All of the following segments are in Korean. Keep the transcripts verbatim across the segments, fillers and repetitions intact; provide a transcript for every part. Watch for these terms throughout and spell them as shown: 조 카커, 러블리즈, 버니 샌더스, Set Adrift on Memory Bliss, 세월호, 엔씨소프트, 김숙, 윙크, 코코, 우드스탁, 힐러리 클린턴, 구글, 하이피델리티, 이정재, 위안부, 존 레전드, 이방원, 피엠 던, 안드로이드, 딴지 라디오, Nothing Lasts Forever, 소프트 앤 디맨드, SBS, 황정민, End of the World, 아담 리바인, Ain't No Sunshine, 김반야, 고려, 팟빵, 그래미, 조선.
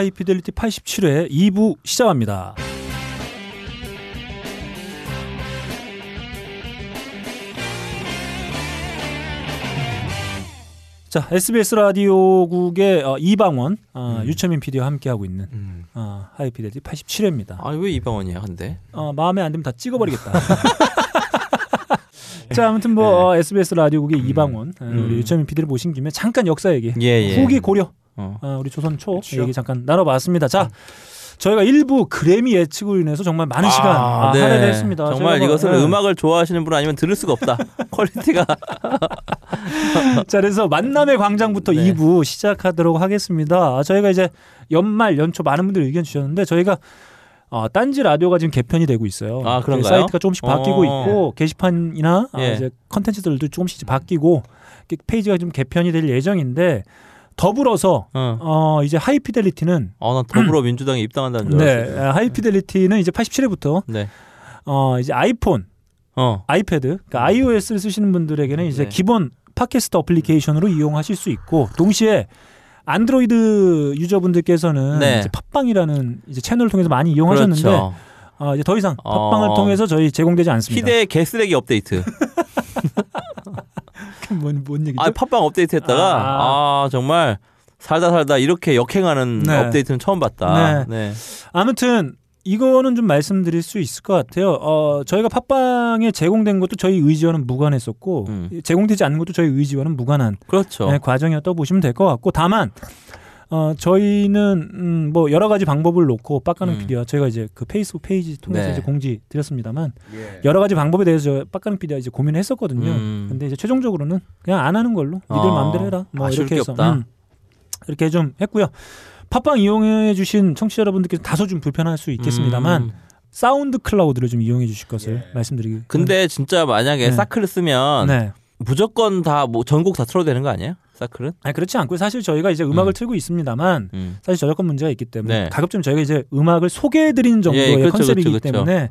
하이피델리티 팔십칠 회 이 부 시작합니다. 자, 에스비에스 라디오국의 어, 이방원, 어, 음. 류철민 피디와 함께하고 있는 음. 어, 하이피델리티 팔십칠 회입니다. 아, 왜 이방원이야, 근데? 어, 마음에 안 들면 다 찍어버리겠다. 자, 아무튼 뭐 네. 어, 에스비에스 라디오국의 음. 이방원, 어, 우리 음. 류철민 피디를 모신 김에 잠깐 역사 얘기, 예, 예. 후기 고려, 어. 어, 우리 조선 초 그렇죠. 얘기 잠깐 나눠봤습니다. 자. 음. 저희가 일부 그래미 예측으로 인해서 정말 많은 아, 시간 아, 네. 할애를 했습니다. 정말 이것은 네. 음악을 좋아하시는 분 아니면 들을 수가 없다. 퀄리티가. 자, 그래서 만남의 광장부터 네. 이 부 시작하도록 하겠습니다. 저희가 이제 연말 연초 많은 분들이 의견 주셨는데 저희가 어, 딴지 라디오가 지금 개편이 되고 있어요. 아, 그런가요? 사이트가 조금씩 바뀌고 어. 있고 게시판이나 예. 아, 이제 컨텐츠들도 조금씩 바뀌고 페이지가 좀 개편이 될 예정인데 더불어서 어. 어, 이제 하이피델리티는 아, 난 더불어민주당에 입당한다는 줄 알았어요. 네, 하이피델리티는 이제 팔십칠 회부터 네. 어, 이제 아이폰, 어. 아이패드, 그러니까 iOS를 쓰시는 분들에게는 이제 네. 기본 팟캐스트 어플리케이션으로 이용하실 수 있고 동시에 안드로이드 유저분들께서는 네. 이제 팟빵이라는 이제 채널을 통해서 많이 이용하셨는데 그렇죠. 어, 이제 더 이상 팟빵을 어. 통해서 저희 제공되지 않습니다. 희대의 개쓰레기 업데이트. 뭔, 뭔 얘기죠? 아, 팟빵 업데이트 했다가 아. 아 정말 살다 살다 이렇게 역행하는 네. 업데이트는 처음 봤다. 네. 네. 아무튼 이거는 좀 말씀드릴 수 있을 것 같아요. 어, 저희가 팟빵에 제공된 것도 저희 의지와는 무관했었고 음. 제공되지 않는 것도 저희 의지와는 무관한 그렇죠. 네, 과정이었다고 보시면 될 것 같고 다만 어, 저희는 음, 뭐 여러 가지 방법을 놓고 빡가는 피디와 음. 저희가 이제 그 페이스북 페이지 통해서 네. 이제 공지 드렸습니다만 예. 여러 가지 방법에 대해서 빡가는 피디와 이제 고민을 했었거든요. 음. 근데 이제 최종적으로는 그냥 안 하는 걸로 어. 니들 마음대로 해라. 뭐 아쉬울 이렇게 게 해서 없다. 음, 이렇게 좀 했고요. 팟빵 이용해 주신 청취자 여러분들께서 다소 좀 불편할 수 있겠습니다만 음. 사운드 클라우드를 좀 이용해 주실 것을 예. 말씀드리기. 근데 진짜 만약에 네. 사클을 쓰면 네. 무조건 다 뭐 전곡 다 틀어도 되는 거 아니에요? 사클은? 아니 그렇지 않고 사실 저희가 이제 음악을 음. 틀고 있습니다만 음. 사실 저작권 문제가 있기 때문에 네. 가급적 저희가 이제 음악을 소개해드리는 정도의 예, 그렇죠, 컨셉이기 그렇죠, 그렇죠. 때문에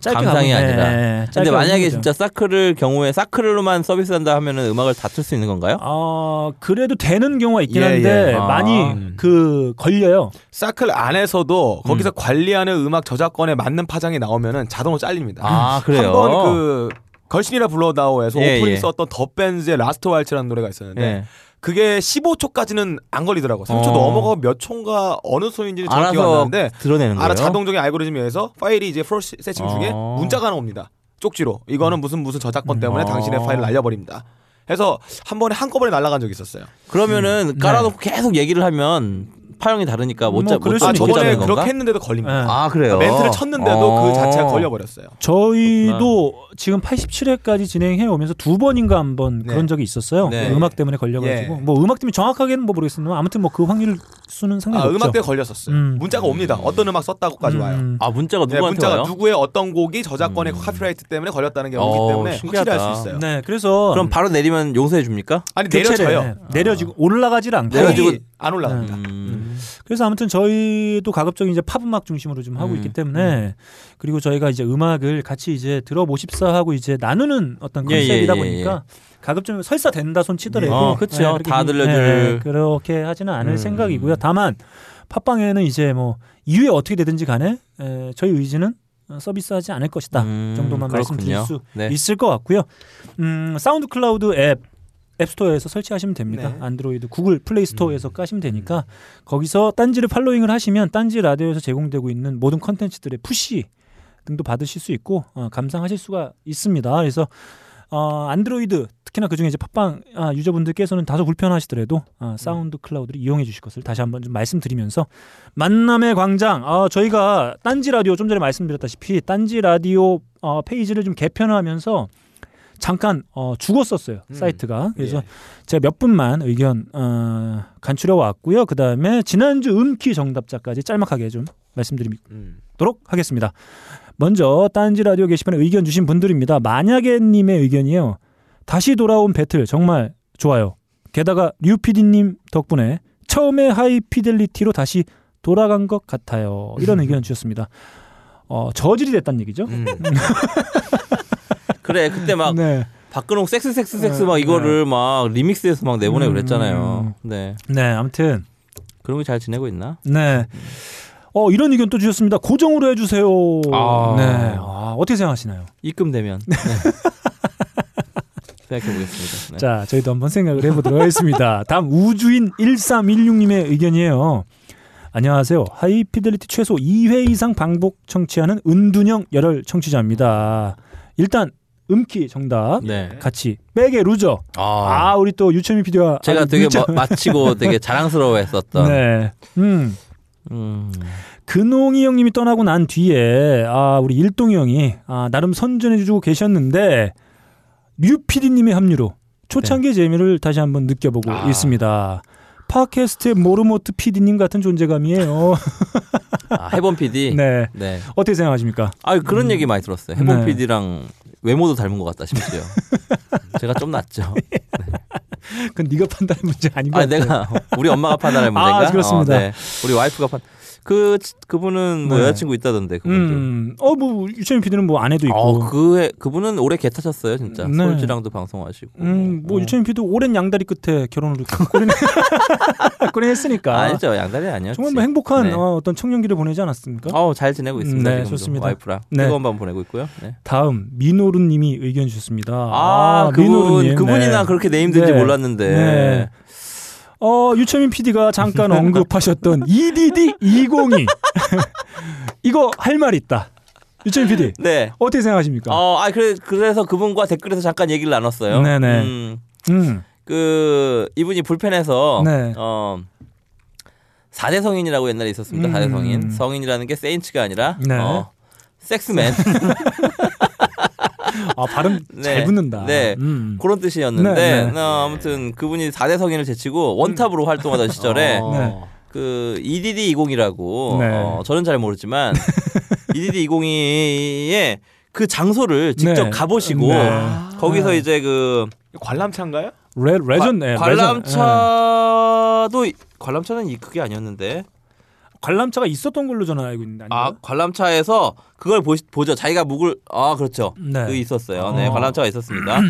짧게 감상이 가면, 아니라. 네, 근데 만약에 거죠. 진짜 사클을 경우에 사클로만 서비스한다 하면은 음악을 다 틀 수 있는 건가요? 어, 그래도 되는 경우가 있긴 예, 한데 예. 아. 많이 그 걸려요. 사클 안에서도 거기서 음. 관리하는 음악 저작권에 맞는 파장이 나오면은 자동으로 잘립니다. 아 그래요. 한번 그 걸신이라 불러다오에서 예, 오프닝 예. 썼던 더 밴즈의 라스트 왈츠라는 노래가 있었는데 예. 그게 십오 초까지는 안 걸리더라고요. 삼 초 어. 넘어가고 몇 초인가 어느 소리인지는 정확히 기억 안 나는데 드러내는 거예요? 알아 자동적인 알고리즘에 의해서 파일이 이제 프로 세팅 중에 어. 문자가 하나 옵니다. 쪽지로 이거는 무슨 무슨 저작권 때문에 음. 당신의 파일을 날려버립니다. 해서 한 번에 한꺼번에 날아간 적이 있었어요. 그러면은 음. 깔아놓고 네. 계속 얘기를 하면 파형이 다르니까 못 잡는 뭐 아, 저번에 그렇게 건가? 했는데도 걸립니다. 네. 아 그래요. 그러니까 멘트를 쳤는데도 어~ 그 자체가 걸려버렸어요. 저희도 그렇구나. 지금 팔십칠 회까지 진행해 오면서 두 번인가 한번 네. 그런 적이 있었어요. 네. 음악 때문에 걸려가지고 네. 뭐 음악 때문에 정확하게는 뭐 모르겠습니다만 아무튼 뭐 그 확률 수는 상당히 높죠. 아, 음악 때 걸렸었어요. 음. 문자가 옵니다. 어떤 음악 썼다고까지 음. 와요. 아 문자가 누구한테 와요? 네, 문자가 누구의 어떤 곡이 저작권의 음. 카피라이트 때문에 걸렸다는 게 오기 때문에 신기하다. 확실히 알 수 있어요. 네, 그래서 그럼 바로 내리면 용서해 줍니까? 아니 내려져요. 네. 아. 내려지고 올라가지를 않고 내려지고 안 올라갑니다. 음. 그래서 아무튼 저희도 가급적 이제 팝 음악 중심으로 좀 하고 음. 있기 때문에 그리고 저희가 이제 음악을 같이 이제 들어보십사 하고 이제 나누는 어떤 컨셉이다 예, 예, 보니까 예, 예. 가급적 설사 된다 손 치더라도 음. 어, 그렇죠. 네, 다 들려줄 네, 그렇게 하지는 않을 음. 생각이고요. 다만 팝빵에는 이제 뭐 이후에 어떻게 되든지 간에 에, 저희 의지는 서비스하지 않을 것이다 음, 정도만 말씀드릴 수 네. 있을 것 같고요. 음, 사운드 클라우드 앱 앱스토어에서 설치하시면 됩니다. 네. 안드로이드 구글 플레이스토어에서 음. 까시면 되니까 거기서 딴지를 팔로잉을 하시면 딴지 라디오에서 제공되고 있는 모든 컨텐츠들의 푸시 등도 받으실 수 있고 어, 감상하실 수가 있습니다. 그래서 어, 안드로이드 특히나 그중에 이제 팟빵 아, 유저분들께서는 다소 불편하시더라도 아, 사운드 클라우드를 이용해 주실 것을 다시 한번 좀 말씀드리면서 만남의 광장 아, 저희가 딴지 라디오 좀 전에 말씀드렸다시피 딴지 라디오 어, 페이지를 좀 개편하면서 잠깐 어, 죽었었어요. 음, 사이트가. 그래서 예. 제가 몇 분만 의견 어, 간추려 왔고요. 그다음에 지난주 음키 정답자까지 짤막하게 좀 말씀드리도록 음. 하겠습니다. 먼저 딴지 라디오 게시판에 의견 주신 분들입니다. 만약에 님의 의견이에요. 다시 돌아온 배틀 정말 좋아요. 게다가 류 피디님 덕분에 처음에 하이피델리티로 다시 돌아간 것 같아요. 이런 음. 의견 주셨습니다. 어, 저질이 됐다는 얘기죠. 음. 그래 그때 막 네. 박근홍 섹스 섹스 섹스 네, 막 이거를 네. 막 리믹스해서 막 내보내고 음, 그랬잖아요. 네. 네 아무튼 그런 게 잘 지내고 있나? 네. 어, 이런 의견 또 주셨습니다. 고정으로 해주세요. 아. 네. 아, 어떻게 생각하시나요? 입금되면. 네. 생각해보겠습니다. 네. 자, 저희도 한번 생각을 해보도록 하겠습니다. 다음 우주인 일삼일육님의 의견이에요. 안녕하세요. 하이피델리티 최소 이 회 이상 반복 청취하는 은둔형 열혈 청취자입니다. 일단 음키 정답 네. 같이 백의 루저. 아, 아 우리 또 유철민 피디와 제가 되게 뭐, 마치고 되게 자랑스러워했었던. 네. 음. 음. 근홍이 형님이 떠나고 난 뒤에 아 우리 일동이 형이 아, 나름 선전해주고 계셨는데 류 피디님의 합류로 초창기의 네. 재미를 다시 한번 느껴보고 아. 있습니다. 팟캐스트의 모르모트 피디님 같은 존재감이에요. 아, 해본 피디? 네. 네. 어떻게 생각하십니까? 아, 그런 음. 얘기 많이 들었어요. 해본 네. 피디랑 외모도 닮은 것 같다, 심지어. 제가 좀 낫죠. 네. 그건 네가 판단할 문제 아닌 것 아, 같아요. 내가, 우리 엄마가 판단할 문제인가? 아, 그렇습니다. 어, 네. 우리 와이프가 판 그, 그분은 뭐 네. 여자친구 있다던데, 그분도. 음. 어, 뭐, 유채민 피디는 뭐 아내도 있고. 어, 그, 해, 그분은 오래 개 타셨어요, 진짜. 네. 서울지랑도 방송하시고. 음, 뭐, 어. 유채민 피디도 오랜 양다리 끝에 결혼을 꾸려냈으니까. 아니죠, 양다리 아니었지. 정말 뭐 행복한 네. 어, 어떤 청년기를 보내지 않았습니까? 어, 잘 지내고 있습니다. 네, 좋습니다. 와이프랑. 네. 뜨거운 밤 보내고 있고요. 네. 다음, 민호루님이 의견 주셨습니다. 아, 아 그분, 민호루님. 그분이나 네. 그렇게 네임드인지 네. 몰랐는데. 네. 어, 유철민 피디가 잠깐 언급하셨던 이디디 이공이 이거 할 말 있다. 유철민 피디. 네. 어떻게 생각하십니까? 어, 아 그래 그래서 그분과 댓글에서 잠깐 얘기를 나눴어요. 네네. 음, 음. 그 이분이 불편해서 네. 어 사 대 성인이라고 옛날에 있었습니다. 음. 사 대 성인. 성인이라는 게 세인츠가 아니라 네. 어, 섹스맨. 아 발음 네, 잘 붙는다. 네, 음. 그런 뜻이었는데 네, 네. 어, 아무튼 그분이 사 대 성인을 제치고 원탑으로 음. 활동하던 시절에 어. 네. 그 이디디 이공이라고 네. 어, 저는 잘 모르지만 이디디 이공이의 그 장소를 직접 네. 가보시고 네. 거기서 네. 이제 그 관람차인가요? 레, 레전, 과, 네, 관람차도 네. 관람차는 그게 아니었는데. 관람차가 있었던 걸로 저는 알고 있는데 아닌가요? 아 관람차에서 그걸 보, 보죠. 자기가 묵을 아 그렇죠. 네. 그 있었어요. 어. 네 관람차가 있었습니다.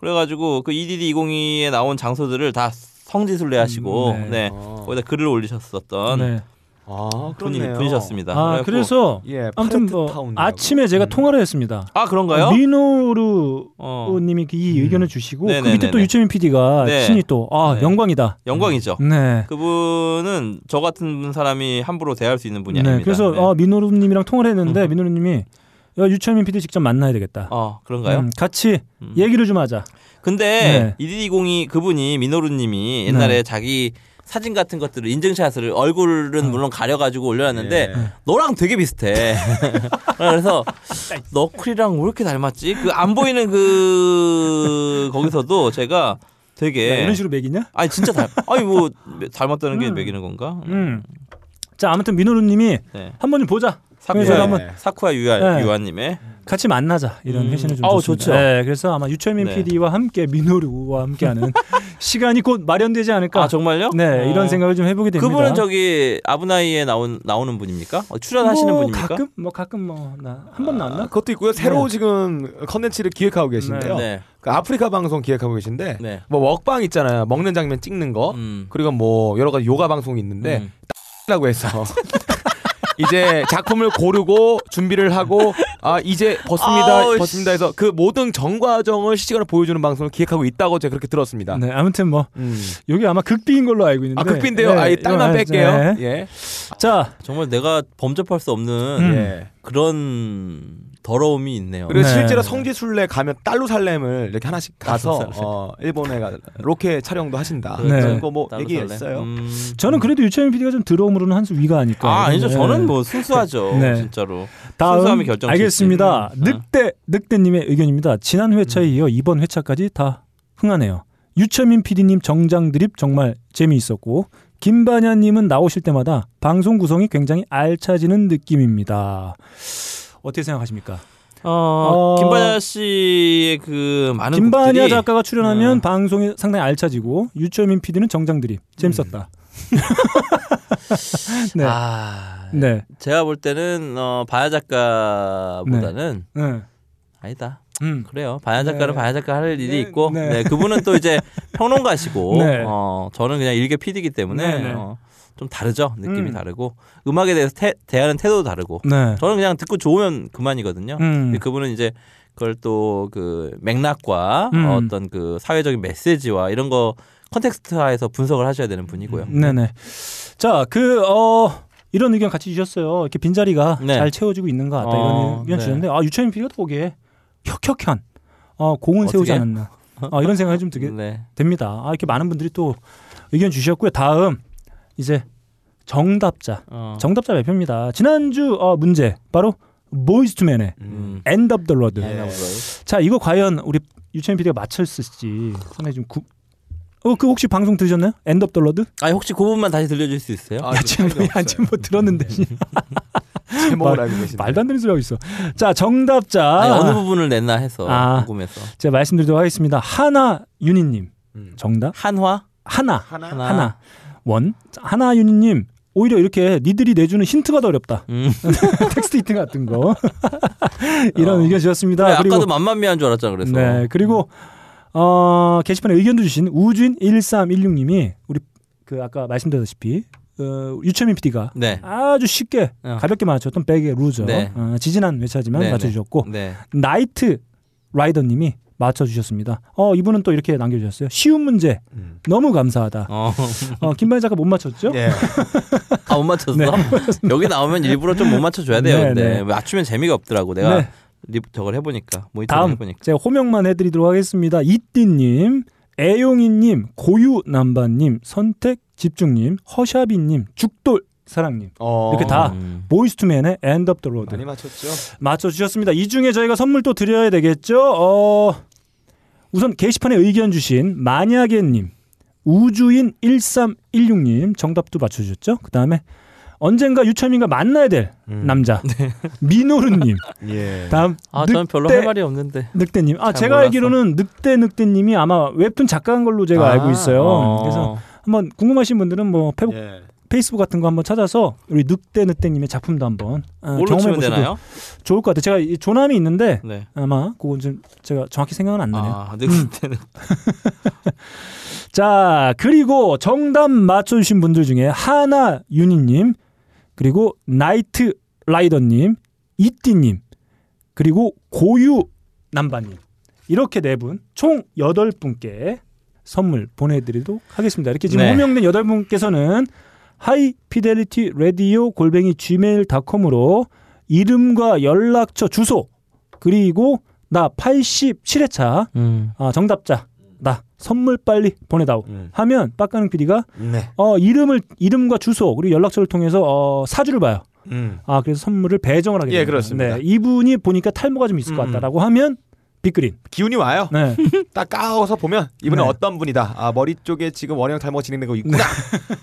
그래가지고 그 이디디 이공이에 나온 장소들을 다 성지순례하시고 음, 네, 네. 어. 거기다 글을 올리셨었던 네. 아, 그렇네요. 분이셨습니다. 아, 그래서 예, 아무튼 뭐 아침에 제가 음. 통화를 했습니다. 아 그런가요? 민호루 어. 님이 이 의견을 음. 주시고 네네네네. 그 밑에 또 유채민 피디가 네. 친히 또 아, 네. 영광이다. 영광이죠. 네. 그분은 저 같은 사람이 함부로 대할 수 있는 분이 네. 아닙니다. 그래서 네. 아, 민호루 님이랑 통화를 했는데 음. 민호루 님이 야, 유채민 피디 직접 만나야 되겠다. 어, 그런가요? 음, 같이 음. 얘기를 좀 하자. 근데 네. 이디디 이공이 그분이 민호루 님이 옛날에 네. 자기 사진 같은 것들을 인증샷을 얼굴은 물론 가려가지고 올려놨는데 예. 너랑 되게 비슷해. 그래서 너클이랑 왜 이렇게 닮았지? 그 안 보이는 그 거기서도 제가 되게 이런 식으로 매기냐? 아니 진짜 닮. 아니 뭐 닮았다는 게 음. 매기는 건가? 음. 자 아무튼 민호루님이 네. 한번 좀 보자. 사쿠야, 네. 한번 사쿠야 유아 네. 유아님의 같이 만나자 이런 음. 회신을 좀 줬습니다. 네, 그래서 아마 유철민 네. 피디와 함께 민호루와 함께하는 시간이 곧 마련되지 않을까. 아 정말요? 네, 어. 이런 생각을 좀 해보게 됩니다. 그분은 저기 아브나이에 나온 나오는 분입니까? 출연하시는 뭐, 분입니까? 가끔 뭐 가끔 뭐 나 한 번 나왔나? 아, 그것도 있고요. 새로 네. 지금 컨텐츠를 기획하고 계신데요. 네. 네. 그 아프리카 방송 기획하고 계신데 네. 뭐 먹방 있잖아요. 먹는 장면 찍는 거 음. 그리고 뭐 여러 가지 요가 방송이 있는데 음. 라고 해서. 이제 작품을 고르고 준비를 하고 아 이제 벗습니다 벗습니다 해서 그 모든 정과정을 실시간으로 보여주는 방송을 기획하고 있다고 제가 그렇게 들었습니다. 네 아무튼 뭐 음. 여기 아마 극비인 걸로 알고 있는데 아 극비인데요. 네, 아이 땅만 뺄게요. 네. 예. 자 정말 내가 범접할 수 없는 음. 그런 더러움이 있네요. 그리고 네. 실제로 성지순례 가면 딸루살렘을 이렇게 하나씩 가서 어, 일본에 가 로케 촬영도 하신다. 네. 그런 거 뭐 얘기했어요. 음, 저는 그래도 유채민 피디가 좀 더러움으로는 한 수 위가 아닐까. 아 아니죠. 네. 저는 뭐 순수하죠. 네. 진짜로. 다음, 순수함이 결정. 알겠습니다. 늑대 늑대님의 의견입니다. 지난 회차에 이어 이번 회차까지 다 흥하네요. 유채민 피디님 정장 드립 정말 재미있었고 김반야님은 나오실 때마다 방송 구성이 굉장히 알차지는 느낌입니다. 어떻게 생각하십니까? 어, 어 김반야 씨의 그 많은 김반야 곡들이... 작가가 출연하면 어. 방송이 상당히 알차지고 유철민 피디는 정장들이 재밌었다. 음. 네. 아, 네. 제가 볼 때는 어, 반야 작가보다는 네. 네. 아니다. 음. 그래요. 반야 작가는 네. 반야 작가 할 일이 네. 있고 네. 네. 그분은 또 이제 평론가시고 네. 어, 저는 그냥 일개 피디이기 때문에 네. 어, 좀 다르죠. 느낌이 음. 다르고 음악에 대해서 태, 대하는 태도도 다르고. 네. 저는 그냥 듣고 좋으면 그만이거든요. 음. 근데 그분은 이제 그걸 또 그 맥락과 음. 어떤 그 사회적인 메시지와 이런 거 컨텍스트 하에서 분석을 하셔야 되는 분이고요. 음. 네네. 자, 그 어. 이런 의견 같이 주셨어요. 이렇게 빈자리가 네. 잘 채워지고 있는 것 같다. 어, 이런 의견 네. 주셨는데, 아, 유철민 피디가 보기에 혁혁현, 어, 공은 세우지 않았나. 어, 이런 생각이 좀 들게 네. 됩니다. 아, 이렇게 많은 분들이 또 의견 주셨고요. 다음, 이제 정답자. 어. 정답자 발표입니다. 지난주 어, 문제, 바로 Boyz 투 Men의 음. End of the World. 예. 자, 이거 과연 우리 유철민 피디가 맞췄을지 상당히 좀 구, 어, 그 혹시 방송 들으셨나요? End of the World? 아, 혹시 그 부분만 다시 들려줄 수 있어요? 아, 야, 지금 뭐 들었는데. 제목을 알고 계시네. 말도 안 되는 소리 하고 있어. 자, 정답자. 아니, 어느 부분을 냈나 해서 아, 궁금해서. 제가 말씀드리도록 하겠습니다. 하나윤희님. 음. 정답. 한화? 하나. 하나. 하나. 하나. 원. 하나윤희님. 오히려 이렇게 니들이 내주는 힌트가 더 어렵다. 음. 텍스트 힌트 같은 거. 이런 어. 의견 주셨습니다. 그래, 그리고, 아까도 만만미한 줄 알았잖아, 그래서. 네. 그리고 어, 게시판에 의견도 주신 우주인 일삼일육님이 우리 그 아까 말씀드렸다시피 어, 유철민 피디가 네. 아주 쉽게 어. 가볍게 맞췄던 백의 루저 네. 어, 지지난 회차지만 네, 맞춰주셨고 네. 네. 나이트 라이더님이 맞춰주셨습니다. 어, 이분은 또 이렇게 남겨주셨어요. 쉬운 문제 음. 너무 감사하다. 어. 어, 김반희 작가 못 맞췄죠? 네. 아, 못 맞췄어? 네, 여기 나오면 일부러 좀 못 맞춰줘야 돼요. 네, 근데 네. 맞추면 재미가 없더라고. 내가 네. 리프터를 해보니까 모니터를 해보니까 제가 호명만 해드리도록 하겠습니다. 이띠님, 애용이님, 고유남반님, 선택집중님, 허샤비님, 죽돌사랑님 어... 이렇게 다 음. 보이즈 투 맨의 End of the Road 많이 맞췄죠? 맞춰주셨습니다. 이 중에 저희가 선물 또 드려야 되겠죠. 어... 우선 게시판에 의견 주신 만약에님, 우주인 일삼일육님 정답도 맞춰주셨죠. 그 다음에 언젠가 유철민과 만나야 될 음. 남자 네. 민호루님. 예. 다음 아, 저는 별로 할 말이 없는데 늑대님. 아, 제가 몰랐어. 알기로는 늑대 늑대님이 아마 웹툰 작가인 걸로 제가 아, 알고 있어요. 어. 그래서 한번 궁금하신 분들은 뭐 페북, 예. 페이스북 같은 거 한번 찾아서 우리 늑대 늑대님의 작품도 한번 어, 경험해 보셔도 좋을 것 같아요. 제가 조남이 있는데 네. 아마 그건 좀 제가 정확히 생각은 안 나네요. 아, 늑대는. 자, 그리고 정답 맞춰주신 분들 중에 하나 윤희님. 그리고 나이트 라이더님, 이띠님, 그리고 고유 남반님 이렇게 네 분 총 여덟 분께 선물 보내드리도록 하겠습니다. 이렇게 지금 네. 호명된 여덟 분께서는 하이피델리티 라디오 골뱅이 지메일 닷컴으로 이름과 연락처 주소 그리고 나 팔십칠 회차 음. 아, 정답자 나 선물 빨리 보내다오 음. 하면 빡가능 피디가 네. 어, 이름을 이름과 주소 그리고 연락처를 통해서 어, 사주를 봐요. 음. 아, 그래서 선물을 배정을 하게 됩니다. 예, 그렇습니다. 네, 이분이 보니까 탈모가 좀 있을 음. 것 같다라고 하면 빅그린 기운이 와요. 네. 딱 까워서 보면 이분은 네. 어떤 분이다. 아, 머리 쪽에 지금 원형 탈모가 진행되고 있구나. 네.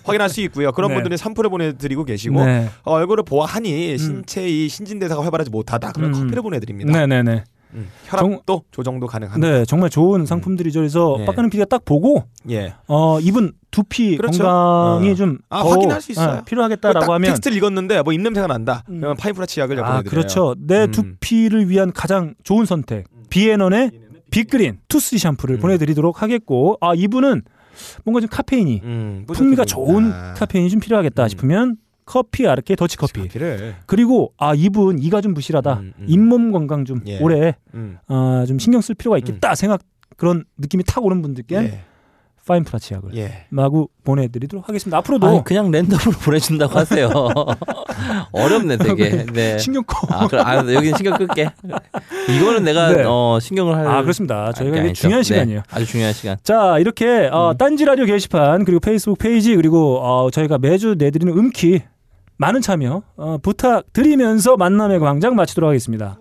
확인할 수 있고요. 그런 네. 분들은 샴푸를 보내드리고 계시고 네. 어, 얼굴을 보아하니 음. 신체의 신진대사가 활발하지 못하다. 그럼 음. 커피를 보내드립니다. 네네네. 네, 네. 음, 혈압도 정, 조정도 가능합니다. 네, 정말 좋은 상품들이죠. 그래서 예. 빡가는 피디가 딱 보고 예. 어, 이분 두피 그렇죠. 건강이 어. 좀 아, 확인할 수 있어요. 어, 필요하겠다라고 하면 텍스트를 읽었는데 뭐 입냄새가 난다. 음. 그러면 파인프라치 약을 아, 보내드려요. 그렇죠. 내 음. 두피를 위한 가장 좋은 선택 음. 비앤원의 빅그린 투쓰리 샴푸를 음. 보내드리도록 하겠고 아, 이분은 뭔가 좀 카페인이 음, 풍미가 좋은 아. 카페인이 좀 필요하겠다 음. 싶으면 커피 아르케 더치커피 그리고 아, 이분 이가 좀 부실하다 음, 음. 잇몸 건강 좀 예. 오래 음. 아, 좀 신경 쓸 필요가 있겠다 음. 생각 그런 느낌이 탁 오는 분들께 예. 파인프라치 약을 예. 마구 보내드리도록 하겠습니다. 앞으로도 아니, 그냥 랜덤으로 보내준다고 하세요. 어렵네 되게. 네. 신경 꺼. 아, 그래, 아, 여기는 신경 끌게. 이거는 내가 네. 어, 신경을 할. 아, 그렇습니다. 저희가 이게 중요한 네. 시간이에요. 아주 중요한 시간. 자, 이렇게 어, 음. 딴지 라디오 게시판 그리고 페이스북 페이지 그리고 어, 저희가 매주 내드리는 음키 많은 참여 어, 부탁드리면서 만남의 광장 마치도록 하겠습니다.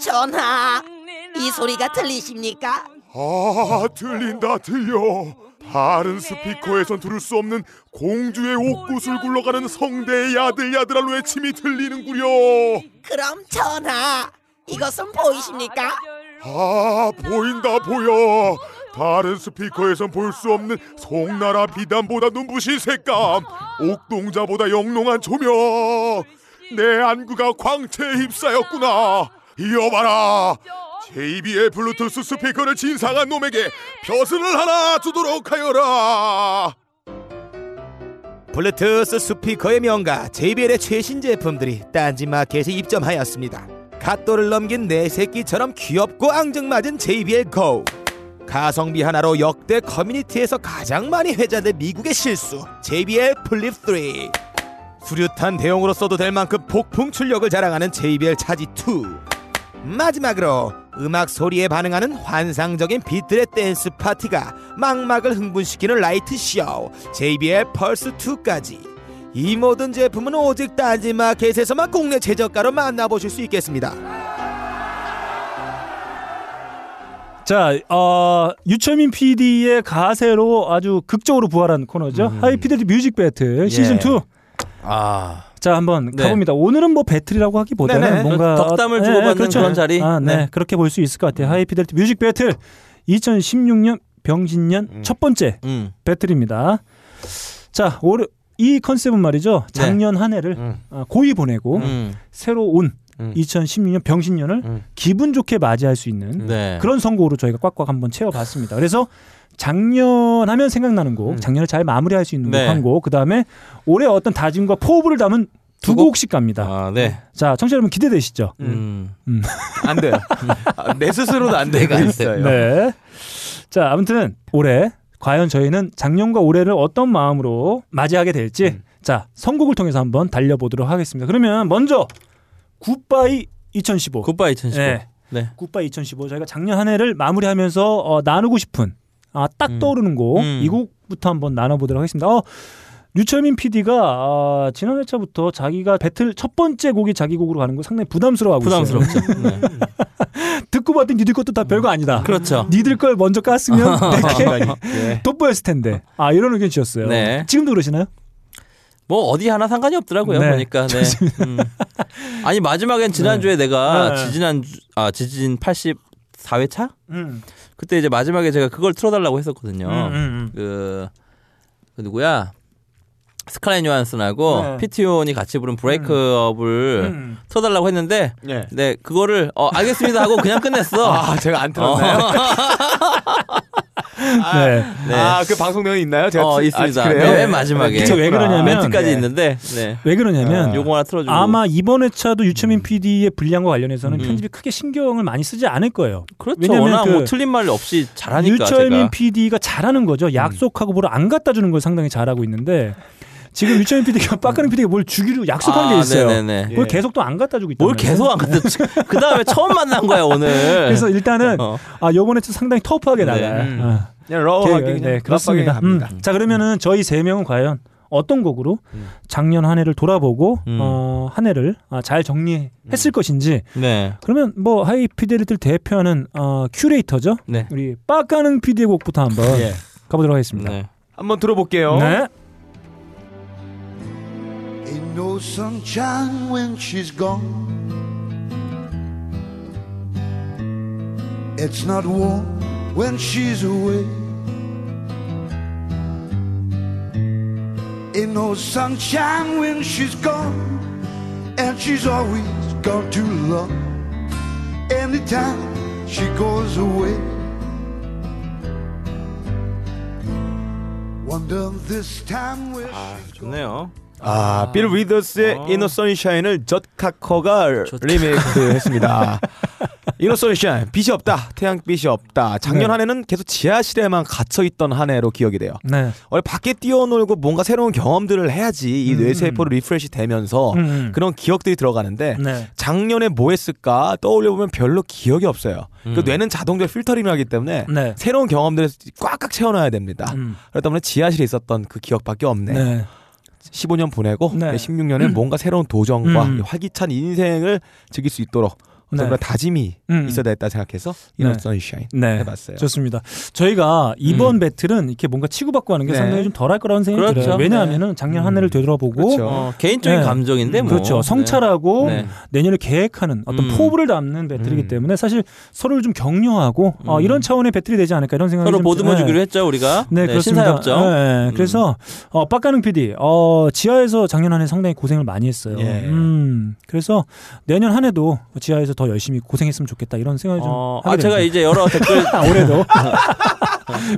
전하, 이 소리가 들리십니까? 아, 들린다 들려. 다른 스피커에선 들을 수 없는 공주의 옷구슬 굴러가는 성대의 야들야들한 외침이 들리는구려. 그럼 전하, 이것은 보이십니까? 아, 보인다 보여. 다른 스피커에선 볼 수 없는 송나라 비단보다 눈부신 색감, 옥동자보다 영롱한 조명. 내 안구가 광채에 휩싸였구나. 이어봐라, 제이비엘 블루투스 스피커를 진상한 놈에게 벼슬을 하나 주도록 하여라. 블루투스 스피커의 명가 제이비엘의 최신 제품들이 딴지 마켓에 입점하였습니다. 갓도를 넘긴 내 새끼처럼 귀엽고 앙증맞은 제이비엘 고, 가성비 하나로 역대 커뮤니티에서 가장 많이 회자된 미국의 실수 제이비엘 플립 쓰리, 수류탄 대용으로 써도 될 만큼 폭풍 출력을 자랑하는 제이비엘 차지 투, 마지막으로 음악 소리에 반응하는 환상적인 빛들의 댄스 파티가 망막을 흥분시키는 라이트 쇼 제이비엘 펄스 투까지, 이 모든 제품은 오직 딴지 마켓에서만 국내 최저가로 만나보실 수 있겠습니다. 자, 어, 유철민 피디의 가세로 아주 극적으로 부활한 코너죠. 음. 하이피델리티 뮤직 배틀 시즌 예. 투. 아, 자 한번 네. 가봅니다. 오늘은 뭐 배틀이라고 하기보다는 네네. 뭔가 덕담을 주고 받는 네, 그렇죠. 그런 자리. 아, 네. 네, 그렇게 볼 수 있을 것 같아요. 하이피델리티 뮤직 배틀 이천십육 년 병신년 음. 첫 번째 음. 배틀입니다. 자, 올해 이 컨셉은 말이죠. 작년 네. 한 해를 음. 고이 보내고 음. 새로 온 음. 이천십육 년 병신년을 음. 기분 좋게 맞이할 수 있는 네. 그런 선곡으로 저희가 꽉꽉 한번 채워봤습니다. 그래서 작년 하면 생각나는 곡, 음. 작년을 잘 마무리할 수 있는 네. 곡 한 곡, 그다음에 올해 어떤 다짐과 포부를 담은 두 곡씩 갑니다. 아, 네. 자, 청취자 여러분 기대되시죠? 음. 음. 안 돼요. 내 스스로도 안 되고 있어요. 네. 자, 아무튼 올해 과연 저희는 작년과 올해를 어떤 마음으로 맞이하게 될지 음. 자, 선곡을 통해서 한번 달려보도록 하겠습니다. 그러면 먼저 굿바이 이천십오. 굿바이 이천십오. 네. 네. 굿바이 이천십오. 저희가 작년 한 해를 마무리하면서 어, 나누고 싶은 아, 딱 음. 떠오르는 곡. 음. 이 곡부터 한번 나눠보도록 하겠습니다. 어, 류철민 피디가 어, 지난 회차부터 자기가 배틀 첫 번째 곡이 자기 곡으로 가는 거 상당히 부담스러워하고 부담스럽죠. 있어요. 부담스럽죠. 네. 듣고 봤더니 니들 것도 다 별거 아니다. 그렇죠. 니들 걸 먼저 깠으면 내게 네. 돋보였을 텐데. 아, 이런 의견 주셨어요. 네. 지금도 그러시나요? 뭐 어디 하나 상관이 없더라고요. 네. 보니까. 네. 음. 아니 마지막엔 지난주에 네. 내가 네. 지지난 아 지진 팔십사 회차? 음. 그때 이제 마지막에 제가 그걸 틀어달라고 했었거든요. 음, 음, 음. 그, 그 누구야? 스칼렛 요한슨하고 네. 피티온이 같이 부른 브레이크업을 음. 음. 틀어달라고 했는데 네, 네 그거를 어, 알겠습니다 하고 그냥 끝냈어. 아, 제가 안 틀었나요? 어. 아, 네. 네. 아, 그 방송 내용 있나요? 제가 어, 있습니다. 아, 그래요? 맨 마지막에. 그쵸, 왜 그러냐면 멘트까지 네. 있는데. 네. 왜 그러냐면 요거 하나 틀어주고. 아마 이번 회차도 유철민 피디의 분량과 관련해서는 음. 편집이 크게 신경을 많이 쓰지 않을 거예요. 그렇죠. 왜냐면 워낙 그 뭐 틀린 말 없이 잘하니까. 유철민 제가. 피디가 잘하는 거죠. 약속하고 뭘 안 갖다 주는 걸 상당히 잘하고 있는데. 지금 유철민 피디가 빠까는 피디가 뭘 주기로 약속한 아, 게 있어요. 네네네. 그걸 계속 또 안 갖다 주고 있다. 뭘 계속 안 갖다 주고. 그 다음에 처음 만난 거야 오늘. 그래서 일단은 어. 아 요번에 상당히 터프하게 나가요. 네. 아. 그냥 러하게 그냥 네, 그렇습니다. 음. 자 그러면은 저희 세 명은 과연 어떤 곡으로 음. 작년 한 해를 돌아보고 음. 어, 한 해를 아, 잘 정리했을 음. 것인지. 네. 그러면 뭐 하이피델리티를 대표하는 어, 큐레이터죠. 네. 우리 빠까는 피디의 곡부터 한번 예. 가보도록 하겠습니다. 네. 한번 들어볼게요. 네. Ain't no sunshine when she's gone. It's not warm when she's away. Ain't no sunshine when she's gone. And she's always gone too long. Anytime she goes away. Wonder this time where 아, she's 좋네요. gone. 아, 빌 위더스의 어. Ain't No Sunshine을 젖 카커가 리메이크했습니다. Ain't No Sunshine, 빛이 없다, 태양빛이 없다. 작년 네. 한 해는 계속 지하실에만 갇혀있던 한 해로 기억이 돼요. 네. 원래 밖에 뛰어놀고 뭔가 새로운 경험들을 해야지 이 음. 뇌세포로 리프레시 되면서 음. 그런 기억들이 들어가는데 네. 작년에 뭐 했을까 떠올려보면 별로 기억이 없어요. 음. 그 뇌는 자동적으로 필터링을 하기 때문에 네. 새로운 경험들을 꽉꽉 채워놔야 됩니다. 음. 그렇다 보니 지하실에 있었던 그 기억밖에 없네요. 네. 십오 년 보내고 네. 십육 년에 음. 뭔가 새로운 도전과 음. 활기찬 인생을 즐길 수 있도록 네. 다짐이 음. 있어야 했다 생각해서 이런 네. 선샤인 네. 해봤어요. 좋습니다. 저희가 이번 음. 배틀은 이렇게 뭔가 치고받고 하는 게 네. 상당히 좀 덜할 거라는 생각이 그렇죠. 들어요. 왜냐하면 네. 작년 한 해를 되돌아보고 그렇죠. 어, 개인적인 네. 감정인데 뭐. 그렇죠. 성찰하고 네. 네. 내년을 계획하는 어떤 음. 포부를 담는 배틀이기 음. 때문에 사실 서로를 좀 격려하고 음. 어, 이런 차원의 배틀이 되지 않을까 이런 생각이 서로 보듬어주기로 네. 했죠 우리가. 네, 네, 그렇습니다. 신사협정. 네. 음. 그래서 어, 빡가능 피디 어, 지하에서 작년 한 해 상당히 고생을 많이 했어요. 예. 음. 그래서 내년 한 해도 지하에서 더 더 열심히 고생했으면 좋겠다 이런 생각을 좀 어, 하게 아, 제가 이제 여러 댓글 올해도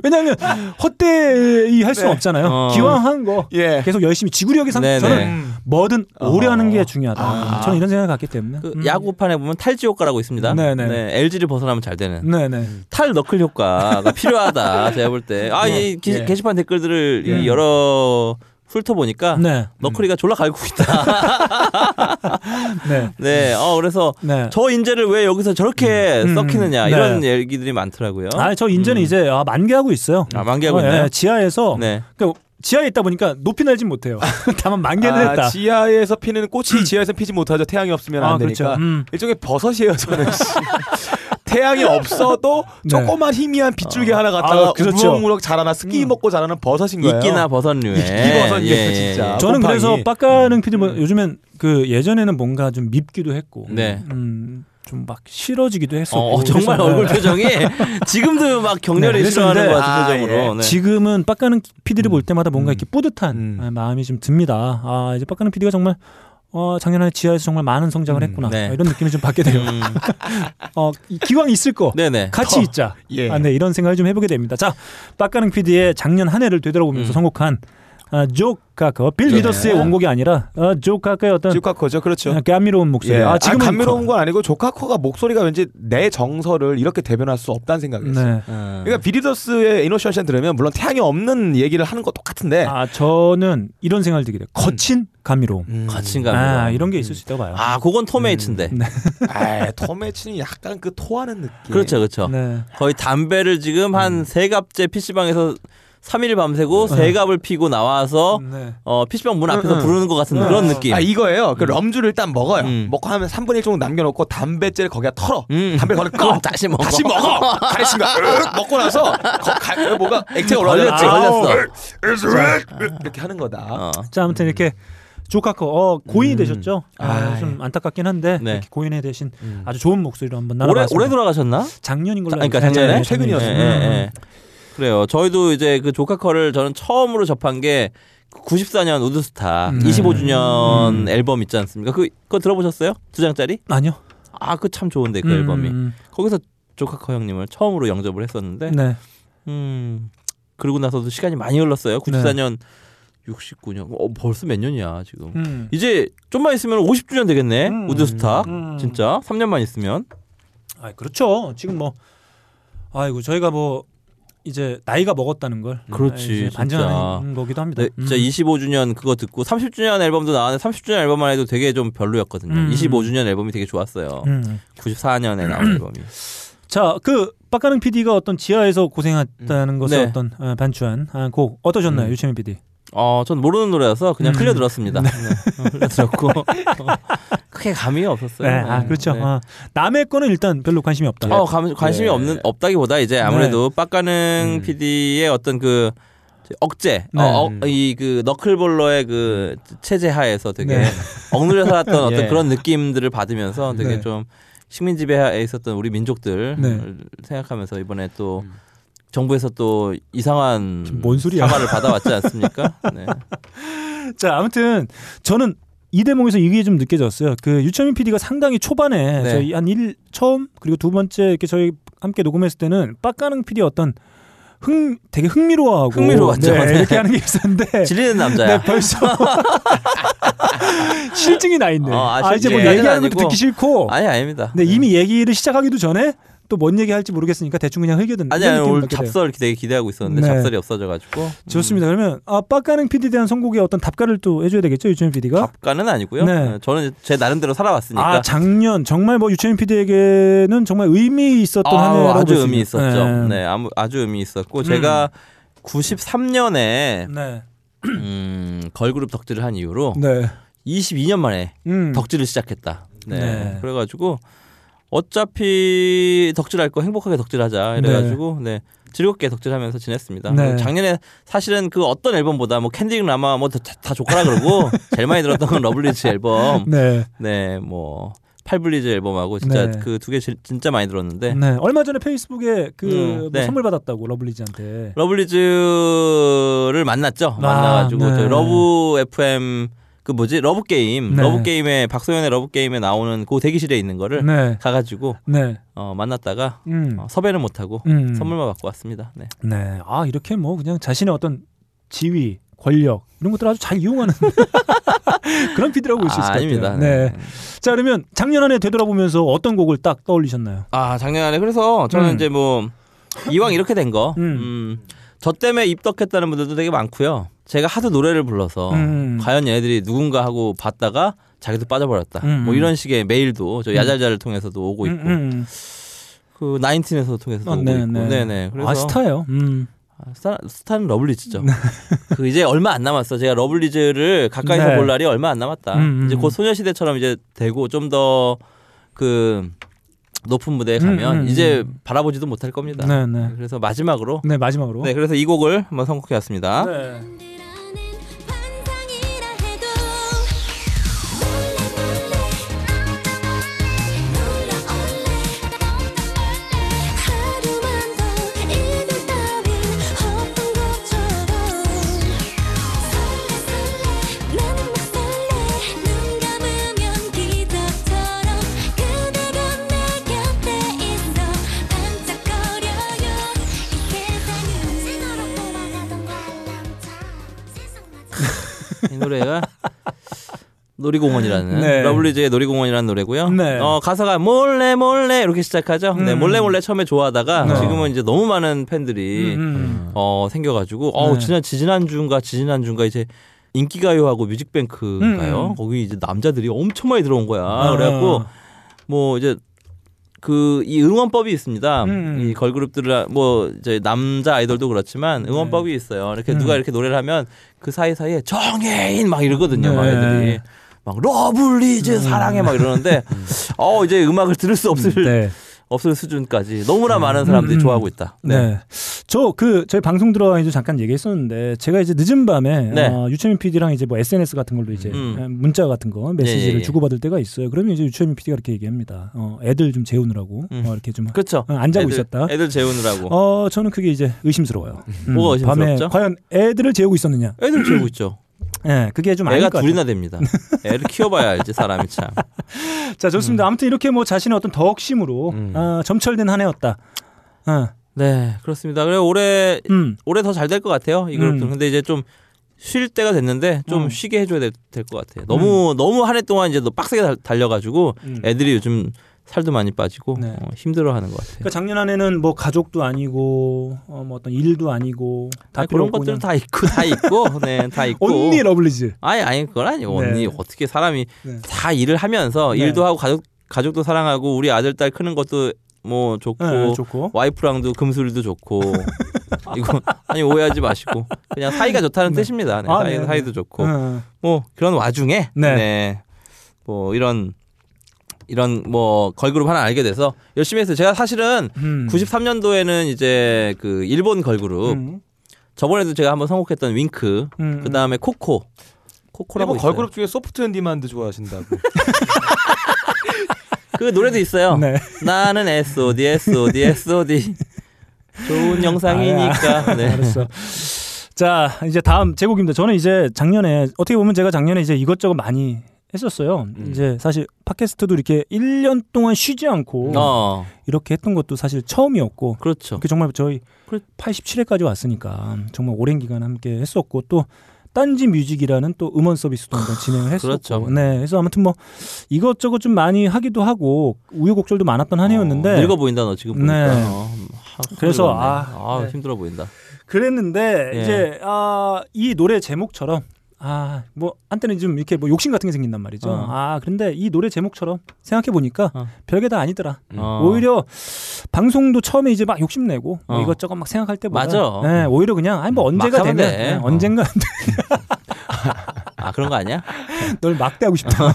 왜냐하면 헛되이 할 수는 네. 없잖아요. 어. 기왕 한 거 예. 계속 열심히 지구력이 상 저는 뭐든 오래 하는 게 중요하다. 아. 저는 이런 생각을 갖기 때문에 그 음. 야구판에 보면 탈지 효과라고 있습니다. 네네. 네, 엘지를 벗어나면 잘 되는 네네. 탈 너클 효과가 필요하다. 제가 볼 때 아, 네. 이 게, 네. 게시판 댓글들을 네. 이 여러 훑어보니까 네. 너클이가 졸라 갈고 있다. 네. 네. 어, 그래서 네. 저 인재를 왜 여기서 저렇게 음. 썩히느냐 이런 네. 얘기들이 많더라고요. 아, 저 인재는 음. 이제 아, 만개하고 있어요. 아, 만개하고 어, 있나요? 네. 지하에서. 네. 그러니까 지하에 있다 보니까 높이 날진 못해요. 다만 만개는 아, 했다. 지하에서 피는 꽃이 음. 지하에서 피지 못하죠. 태양이 없으면 안 아, 되니까. 그렇죠. 음. 일종의 버섯이에요. 저는. 태양이 없어도 네. 조그만 희미한 빗줄기 어. 하나 갖다가 아, 그렇죠. 우럭우럭 자라나 스키 음. 먹고 자라는 버섯인 거예요. 이끼나 버섯류에. 이끼 버섯류에 예, 진짜. 예. 저는 곰팡이. 그래서 빡가는 피디 음. 요즘엔 그 예전에는 뭔가 좀 밉기도 했고 네. 음, 좀 막 싫어지기도 했었고 어, 정말 얼굴 표정이 지금도 막 격렬히 네, 싫어하는 것 같은 표정으로 아, 예. 네. 지금은 빡가는 피디를 음. 볼 때마다 뭔가 이렇게 뿌듯한 음. 마음이 좀 듭니다. 아 이제 빡가는 피디가 정말 어, 작년 한해 지하에서 정말 많은 성장을 음, 했구나. 네. 이런 느낌을 좀 받게 돼요. 음. 어, 기왕 있을 거 네네. 같이 더, 있자. 예. 아, 네, 이런 생각을 좀 해보게 됩니다. 자, 빡가능 피디의 작년 한 해를 되돌아보면서 음. 선곡한 아, 조 카커, 빌 리더스의 네. 원곡이 아니라 아, 조 카커의 어떤 조 카커죠, 그렇죠. 아, 감미로운 목소리. 예. 아, 지금 감미로운 건 아니고 조 카커가 목소리가 왠지 내 정서를 이렇게 대변할 수 없다는 생각이었어요. 네. 음. 그러니까 빌 리더스의 이노션션 들으면 물론 태양이 없는 얘기를 하는 거 똑같은데. 아, 저는 이런 생각을 들게 돼요. 거친 음. 감미로움. 음. 거친 감미로움. 아, 이런 게 있을 음. 수 있다고 봐요. 아, 그건 톰 헤이츠인데. 음. 네. 아, 톰 헤이츠는 약간 그 토하는 느낌. 그렇죠, 그렇죠. 네. 거의 담배를 지금 한 세 음. 갑째 피시방에서 삼 일 밤새고 세 갑을 피고 나와서 네. 어, 피시방 문 앞에서 음, 부르는 것 같은 음. 그런 느낌. 아, 이거예요. 그 럼주를 일단 먹어요. 음. 먹고 하면 삼분의 일 정도 남겨놓고 담배째를 거기다 털어. 음. 담배 거를 꺼. 다시 먹어. 다시 먹어. 가래친가. 먹고 나서 거, 가, 뭐가 액체가 올라왔지. 걸렸어. 이렇게 하는 거다. 어. 자, 아무튼 이렇게 조카커 어, 고인이 음. 되셨죠. 아, 아, 좀 안타깝긴 한데 네. 이렇게 고인에 대신 음. 아주 좋은 목소리로 한번 나눠봤습니다. 올해, 올해 돌아가셨나? 작년인 걸로. 자, 그러니까 작년에 최근이었어요. 네, 네, 네. 그래요. 저희도 이제 그 조카커를 저는 처음으로 접한 게 구십사년 우드스탁 네. 이십오주년 음. 앨범 있지 않습니까? 그, 그거 들어보셨어요? 두 장짜리? 아니요. 아, 그 참 좋은데 그 음. 앨범이. 거기서 조카커 형님을 처음으로 영접을 했었는데 네. 음, 그러고 나서도 시간이 많이 흘렀어요. 구십사년, 네. 육십구년. 어, 벌써 몇 년이야 지금. 음. 이제 좀만 있으면 오십주년 되겠네. 음. 우드스탁. 음. 진짜 삼년만 있으면. 아, 그렇죠. 지금 뭐 아이고 저희가 뭐 이제 나이가 먹었다는 걸 그렇지 반전하는 거기도 합니다. 네, 진짜 음. 이십오주년 그거 듣고 삼십주년 앨범도 나왔는데 삼십주년 앨범만 해도 되게 좀 별로였거든요. 음. 이십오주년 앨범이 되게 좋았어요. 음. 구십사년에 나온 앨범이. 자, 그 빡가능 피디가 어떤 지하에서 고생했다는 음. 것을 네. 어떤 어, 반추한 아, 곡 어떠셨나요, 음. 류철민 피디? 어, 전 모르는 노래여서 그냥 음. 흘려 들었습니다. 네. 네. 흘려 들었고 어, 크게 감이 없었어요. 네. 아, 그렇죠. 네. 아, 남의 거는 일단 별로 관심이 없다. 어, 감, 관심이 네. 없는 없다기보다 이제 아무래도 네. 빡가는 음. 피디의 어떤 그 억제, 네. 어, 어, 이 그 너클볼러의 그 체제 하에서 되게 네. 억눌려 살았던 예. 어떤 그런 느낌들을 받으면서 되게 네. 좀 식민지배에 있었던 우리 민족들 네. 생각하면서 이번에 또 음. 정부에서 또 이상한 사과를 받아왔지 않습니까? 네. 자, 아무튼 저는 이 대목에서 이게 좀 느껴졌어요. 그 유철민 피디가 상당히 초반에 네. 저희 한 일 처음 그리고 두 번째 이렇게 저희 함께 녹음했을 때는 빡가능 피디 어떤 흥 되게 흥미로워하고 흥미로웠죠. 네, 네. 이렇게 하는 게 있었는데 질리는 남자야. 네, 벌써 실증이 나 있네. 어, 아, 아 이제 뭐 얘기하는 아니고. 것도 듣기 싫고. 아니 아닙니다. 네, 네. 이미 얘기를 시작하기도 전에. 또 뭔 얘기 할지 모르겠으니까 대충 그냥 흘겨듣는 아니 아니 오늘 잡설 되게 기대하고 있었는데 네. 잡설이 없어져가지고 음. 좋습니다. 그러면 아, 빡가능 피디에 대한 선곡에 어떤 답가를 또 해줘야 되겠죠. 유철민 피디가 답가는 아니고요. 네. 저는 제 나름대로 살아왔으니까 아 작년 정말 뭐 유철민 피디에게는 정말 의미 있었던 아, 한 해라고 아주 의미 있었죠. 네, 네 아무, 아주 의미 있었고 음. 제가 구십삼년에 네. 음, 걸그룹 덕질을 한 이후로 네. 이십이년 만에 음. 덕질을 시작했다. 네, 네. 그래가지고 어차피 덕질할 거 행복하게 덕질하자 이래가지고 네. 네 즐겁게 덕질하면서 지냈습니다. 네. 작년에 사실은 그 어떤 앨범보다 뭐 캔디 라마 뭐 다 좋거라 그러고 제일 많이 들었던 건 러블리즈 앨범, 네, 네 뭐 팔블리즈 앨범하고 진짜 네. 그 두 개 진짜 많이 들었는데 네. 얼마 전에 페이스북에 그 음, 뭐 네. 선물 받았다고 러블리즈한테 러블리즈를 만났죠. 아, 만나가지고 네. 저희 러브 에프엠 그 뭐지 러브 게임, 네. 러브 게임에 박소연의 러브 게임에 나오는 그 대기실에 있는 거를 네. 가가지고 네. 어, 만났다가 음. 어, 섭외는 못 하고 음. 선물만 받고 왔습니다. 네. 네. 아 이렇게 뭐 그냥 자신의 어떤 지위, 권력 이런 것들 아주 잘 이용하는 그런 피드라고 볼 수 있을 것 같아요. 아, 네. 네. 자 그러면 작년 한 해 되돌아보면서 어떤 곡을 딱 떠올리셨나요? 아 작년 한 해 그래서 저는 음. 이제 뭐 이왕 이렇게 된 거. 음. 음. 저 때문에 입덕했다는 분들도 되게 많고요. 제가 하도 노래를 불러서 음. 과연 얘네들이 누군가 하고 봤다가 자기도 빠져버렸다. 음. 뭐 이런 식의 메일도 저 야잘자를 통해서도 오고 있고, 음. 그 나인틴에서도 통해서도 어, 오고 네네. 있고, 네네. 그래서 아 스타예요. 음. 스타, 스타는 러블리즈죠. 그 이제 얼마 안 남았어. 제가 러블리즈를 가까이서 네. 볼 날이 얼마 안 남았다. 음. 이제 곧 소녀시대처럼 이제 되고 좀 더 그. 높은 무대에 가면 음, 음, 이제 음. 바라보지도 못할 겁니다. 네, 네. 그래서 마지막으로 네 마지막으로 네 그래서 이 곡을 한번 선곡해왔습니다. 네. 이 노래가 놀이공원이라는 네. 러블리즈의 놀이공원이라는 노래고요. 네. 어, 가사가 몰래 몰래 이렇게 시작하죠. 음. 네, 몰래 몰래 처음에 좋아하다가 네. 지금은 이제 너무 많은 팬들이 음. 어, 생겨가지고 어 네. 지난 지난 주인가 지난 주인가 이제 인기가요하고 뮤직뱅크가요. 음. 거기 이제 남자들이 엄청 많이 들어온 거야. 아. 그래갖고 뭐 이제 그 이 응원법이 있습니다. 음. 이 걸그룹들은 뭐 이제 남자 아이돌도 그렇지만 응원법이 네. 있어요. 이렇게 음. 누가 이렇게 노래를 하면 그 사이 사이에 정해인 막 이러거든요. 네. 막 애들이 막 러블리즈 음. 사랑해 막 이러는데 음. 어 이제 음악을 들을 수 없을 네. 없을 수준까지 너무나 많은 사람들이 음. 좋아하고 있다. 네. 네. 저 그 저희 방송 들어와서 잠깐 얘기했었는데 제가 이제 늦은 밤에 네. 어, 유철민 피디랑 이제 뭐 에스엔에스 같은 걸로 이제 음. 문자 같은 거 메시지를 예, 예. 주고받을 때가 있어요. 그러면 이제 유철민 피디가 이렇게 얘기합니다. 어, 애들 좀 재우느라고 음. 어, 이렇게 좀 그렇죠. 어, 안 자고 애들, 있었다. 애들 재우느라고. 어 저는 그게 이제 의심스러워요. 음, 뭐가 의심스럽죠? 밤에 과연 애들을 재우고 있었느냐? 애들 재우고 있죠. 예, 네, 그게 좀 애가 둘이나 됩니다. 애를 키워봐야 알지 사람이 참. 자 좋습니다. 음. 아무튼 이렇게 뭐 자신의 어떤 덕심으로 음. 어, 점철된 한 해였다. 어. 네 그렇습니다. 그래 올해 음. 올해 더 잘 될 것 같아요 이 그룹도. 음. 근데 이제 좀 쉴 때가 됐는데 좀 음. 쉬게 해줘야 될 것 같아요. 너무 음. 너무 한 해 동안 이제 너 빡세게 달, 달려가지고 음. 애들이 요즘 살도 많이 빠지고 네. 어, 힘들어하는 것 같아요. 그러니까 작년 안에는 뭐 가족도 아니고 어, 뭐 어떤 일도 아니고 다 아니, 그런 것들은 다 있고 다 있고 네 다 있고 언니 러블리즈 아니 아니 그건 아니고 네. 언니 어떻게 사람이 네. 다 일을 하면서 네. 일도 하고 가족 가족도 사랑하고 우리 아들 딸 크는 것도 뭐 좋고, 네, 좋고. 와이프랑도 금술도 좋고 이거 아니 오해하지 마시고 그냥 사이가 좋다는 네. 뜻입니다. 네, 아, 사이, 네, 사이도 네. 좋고 네. 뭐 그런 와중에 네. 네. 뭐 이런 이런 뭐 걸그룹 하나 알게 돼서 열심히 했어요. 제가 사실은 음. 구십삼 년도에는 이제 그 일본 걸그룹 음. 저번에도 제가 한번 선곡했던 윙크 음. 그 다음에 코코 코코라고 일본 걸그룹 있어요. 중에 소프트 앤 디맨드 좋아하신다고 그 노래도 있어요. 네. 나는 에스오디 에스오디 에스오디 좋은 영상이니까. 아, 네. 알았어. 자 이제 다음 제 곡입니다. 저는 이제 작년에 어떻게 보면 제가 작년에 이제 이것저것 많이 했었어요. 음. 이제 사실 팟캐스트도 이렇게 일 년 동안 쉬지 않고 어. 이렇게 했던 것도 사실 처음이었고 그렇죠. 그 정말 저희 팔십칠 회까지 왔으니까 정말 오랜 기간 함께 했었고 또 딴지 뮤직이라는 또 음원 서비스도 한번 진행을 했었고 그렇죠. 네. 그래서 아무튼 뭐 이것저것 좀 많이 하기도 하고 우여곡절도 많았던 한 해였는데 어, 늙어 보인다 너 지금 보니까. 네. 어, 그래서 아, 아 네. 힘들어 보인다. 그랬는데 예. 이제 아, 이 노래 제목처럼 아, 뭐 한때는 좀 이렇게 뭐 욕심 같은 게 생긴단 말이죠. 어. 아, 그런데 이 노래 제목처럼 생각해 보니까 어. 별게 다 아니더라. 어. 오히려 방송도 처음에 이제 막 욕심 내고 어. 뭐 이것저것 막 생각할 때보다 맞아. 네, 오히려 그냥 아니 뭐 언제가 되면 네, 어. 언젠가 아, 그런 거 아니야? 널 막대하고 싶다.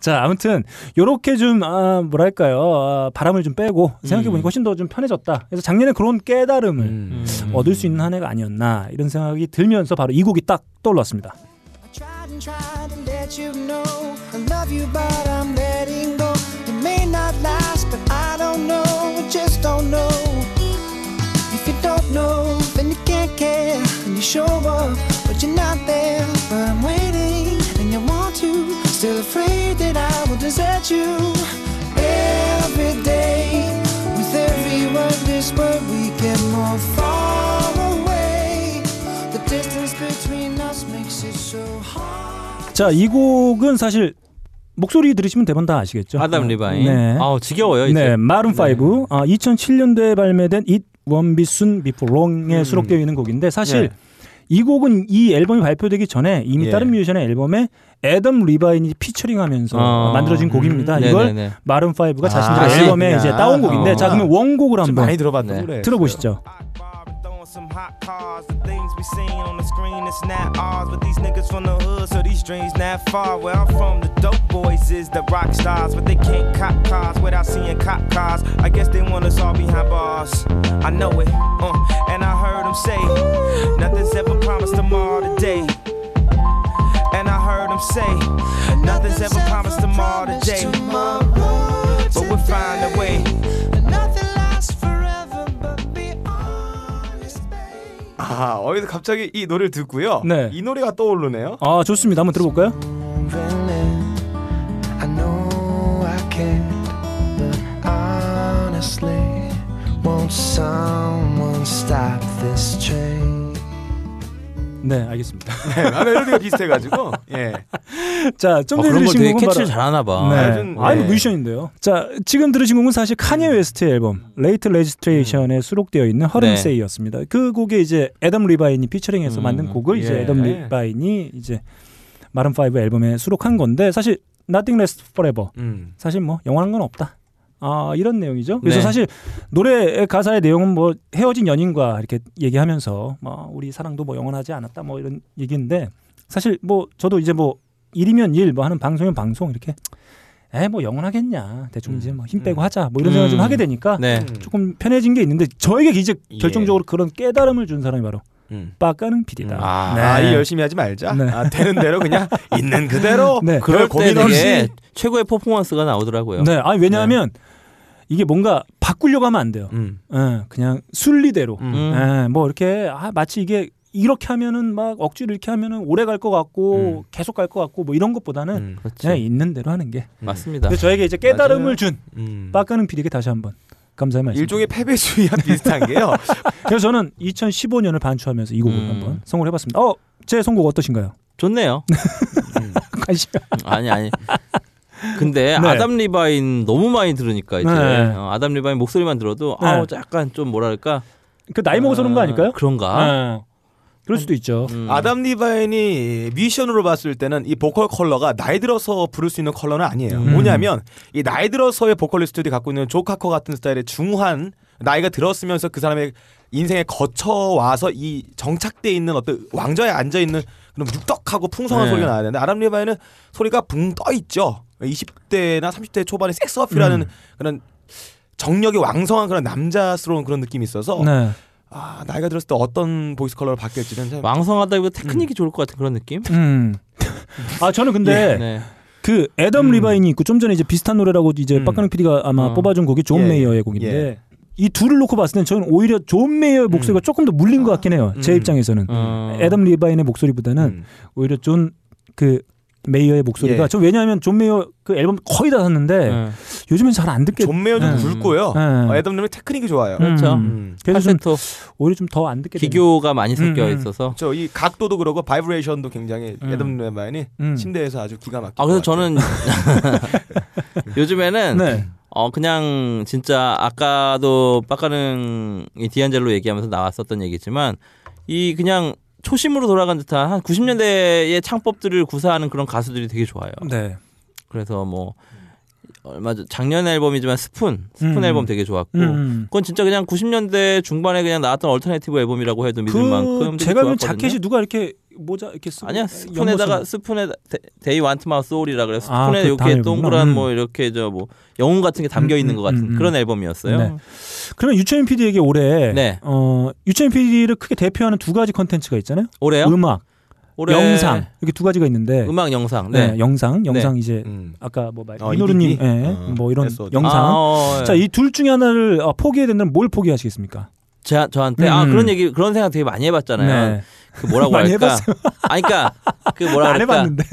자, 아무튼 요렇게 좀 아, 뭐랄까요? 아, 바람을 좀 빼고 생각해 보니까 음. 훨씬 더 좀 편해졌다. 그래서 작년에 그런 깨달음을 음. 얻을 수 있는 한 해가 아니었나 이런 생각이 들면서 바로 이 곡이 딱 떠올랐습니다. You're not there, but I'm waiting. still afraid that I will desert you. Every day, with every word whispered, we get more far away. The distance between us makes it so hard. 자, 이 곡은 사실 목소리 들으시면 대번 다 아시겠죠. 아담 리바인. 네. 아, 지겨워요 이제. 네, 마룬 파이브. 네. 아, 이천칠년도에 발매된 It Won't Be Soon Before Long에 음. 수록되어 있는 곡인데 사실. 네. 이 곡은 이 앨범이 발표되기 전에 이미 예. 다른 뮤지션의 앨범에 애덤 리바인이 피처링하면서 어. 만들어진 곡입니다. 음. 이걸 마룬 파이브가 자신들의 아, 앨범에 아, 이제 따온 곡인데 어. 자 그러면 원곡을 한번 많이 들어봤네. 그래. 들어보시죠. Some hot cars, the things we seen on the screen, it's not ours, but these niggas from the hood, so these dreams not far. Where I'm from, the dope boys is the rock stars, but they can't cop cars without seeing cop cars. I guess they want us all behind bars. I know it, uh, and I heard them say, nothing's ever promised tomorrow today. And I heard them say, nothing's ever promised tomorrow today. But we'll find a way. 아, 여기서 갑자기 이 노래를 듣고요. 네. 이 노래가 떠오르네요. 아, 좋습니다. 한번 들어볼까요? 네, 알겠습니다. 네, 아, 멜로디가 비슷해가지고. 예. 자, 좀 전에 아, 들으신 곡은 캐치를 잘하나 봐. 네. 네. 아니 네. 뮤지션인데요. 자, 지금 들으신 곡은 사실 카니에 웨스트의 앨범 레이트 레지스트레이션에 수록되어 있는 허름세이였습니다. 네. 그 곡에 이제 애덤 리바인이 피처링해서 음, 만든 곡을 예. 이제 애덤 리바인이 이제 마룬 파이브 앨범에 수록한 건데 사실 Nothing Lasts Forever. 음. 사실 뭐 영원한 건 없다. 아, 이런 내용이죠. 그래서 네. 사실 노래 가사의 내용은 뭐 헤어진 연인과 이렇게 얘기하면서 뭐 우리 사랑도 뭐 영원하지 않았다 뭐 이런 얘기인데 사실 뭐 저도 이제 뭐 일이면 일 뭐 하는 방송이면 방송 이렇게 에 뭐 영원하겠냐 대충 이제 뭐 힘 빼고 음. 하자 뭐 이런 생각을 음. 좀 하게 되니까 네. 조금 편해진 게 있는데 저에게 이제 결정적으로 예. 그런 깨달음을 준 사람이 바로 빡가는 피디다. 아, 네. 아, 이 열심히 하지 말자. 네. 아, 되는 대로 그냥 있는 그대로. 네. 그럴 때 되게 최고의 퍼포먼스가 나오더라고요. 네, 아니 왜냐하면 네. 이게 뭔가 바꾸려고 하면 안 돼요. 음. 네, 그냥 순리대로. 음. 네, 뭐 이렇게 아, 마치 이게 이렇게 하면은 막 억지로 이렇게 하면은 오래 갈 것 같고 음. 계속 갈 것 같고 뭐 이런 것보다는 음, 그냥 있는 대로 하는 게 음. 맞습니다. 그래서 저에게 이제 깨달음을 준 빡가는 음. 피디에게 다시 한번. 감사의 말씀. 일종의 패배주의와 비슷한 게요. 그래서 저는 이천십오년을 반추하면서 이 곡을 음. 한번 선곡을 해봤습니다. 어, 제 선곡 어떠신가요? 좋네요. 음. 관심. 아니 아니. 근데 네. 아담 리바인 너무 많이 들으니까 이제 네. 어, 아담 리바인 목소리만 들어도 네. 아우 약간 좀 뭐랄까 그 나이 먹어서 그런 거 아닐까요? 그런가. 네. 그럴 수도 있죠. 음. 아담 리바인이 뮤지션으로 봤을 때는 이 보컬 컬러가 나이 들어서 부를 수 있는 컬러는 아니에요. 음. 뭐냐면 이 나이 들어서의 보컬리스트들이 갖고 있는 조 카커 같은 스타일의 중후한 나이가 들었으면서 그 사람의 인생에 거쳐와서 이 정착돼 있는 어떤 왕좌에 앉아있는 그런 묵떡하고 풍성한 네. 소리가 나야 되는데 아담 리바인은 소리가 붕 떠있죠. 이십대나 삼십대 초반에 섹스 어필하는 음. 그런 정력이 왕성한 그런 남자스러운 그런 느낌이 있어서 네. 아, 나이가 들었을 때 어떤 보이스 컬러로 바뀌었지? 왕성하다기보다 테크닉이 음. 좋을 것 같은 그런 느낌? 음. 아, 저는 근데 예, 네. 그 애덤 음. 리바인이 있고 좀 전에 이제 비슷한 노래라고 이제 음. 빡가능 피디가 아마 어. 뽑아준 곡이 존 예. 메이어의 곡인데 예. 이 둘을 놓고 봤을 땐 저는 오히려 존 메이어의 목소리가 음. 조금 더 물린 아. 것 같긴 해요. 음. 제 입장에서는 음. 애덤 리바인의 목소리보다는 음. 오히려 존 그 메이어의 목소리가 예. 저 왜냐하면 존 메이어 그 앨범 거의 다 샀는데 예. 요즘엔 잘 안 듣게 존 메이어 좀 굵고요. 예. 애덤 리바인 테크닉이 좋아요. 그렇죠. 음. 그래서 좀 오히려 좀 더 안 듣게 기교가 되는. 많이 섞여 음. 있어서 저 이 각도도 그러고 바이브레이션도 굉장히 음. 애덤 리바인이 음. 침대에서 아주 기가 막히고. 아 그래서 저는 요즘에는 네. 어 그냥 진짜 아까도 빡가는 이 디안젤로 얘기하면서 나왔었던 얘기지만 이 그냥 초심으로 돌아간 듯한 한 구십년대의 창법들을 구사하는 그런 가수들이 되게 좋아요. 네. 그래서 뭐 얼마 전 작년 앨범이지만 스푼 스푼 음. 앨범 되게 좋았고 음. 그건 진짜 그냥 구십년대 중반에 그냥 나왔던 얼터네이티브 앨범이라고 해도 믿을 그 만큼 제가 보면 자켓이 누가 이렇게 모자 이렇게 쓰고 아니야 스푼에다가 스푼에 데이 완트 마우 소울이라 그래서 스푼에 아, 이렇게 동그란 음. 뭐 이렇게 저 뭐 영혼 같은 게 담겨 있는 음, 것 같은 음, 음, 그런 앨범이었어요. 네. 그러면 유철민 피디에게 올해 네. 어, 유철민 피디를 크게 대표하는 두 가지 컨텐츠가 있잖아요. 올해요? 음악, 올해... 영상 이렇게 두 가지가 있는데 음악, 영상, 네, 네 영상, 영상 네. 이제 음. 아까 뭐 말, 어, 이노루님, 네. 어, 뭐 이런 에소드. 영상. 아, 어, 자, 이 둘 중에 하나를 포기해야 된다면 뭘 포기하시겠습니까? 제, 저한테 음. 아 그런 얘기 그런 생각 되게 많이 해봤잖아요. 네. 그 뭐라고 할까? 아니 그러니까 그 뭐라 안 할까? 해봤는데.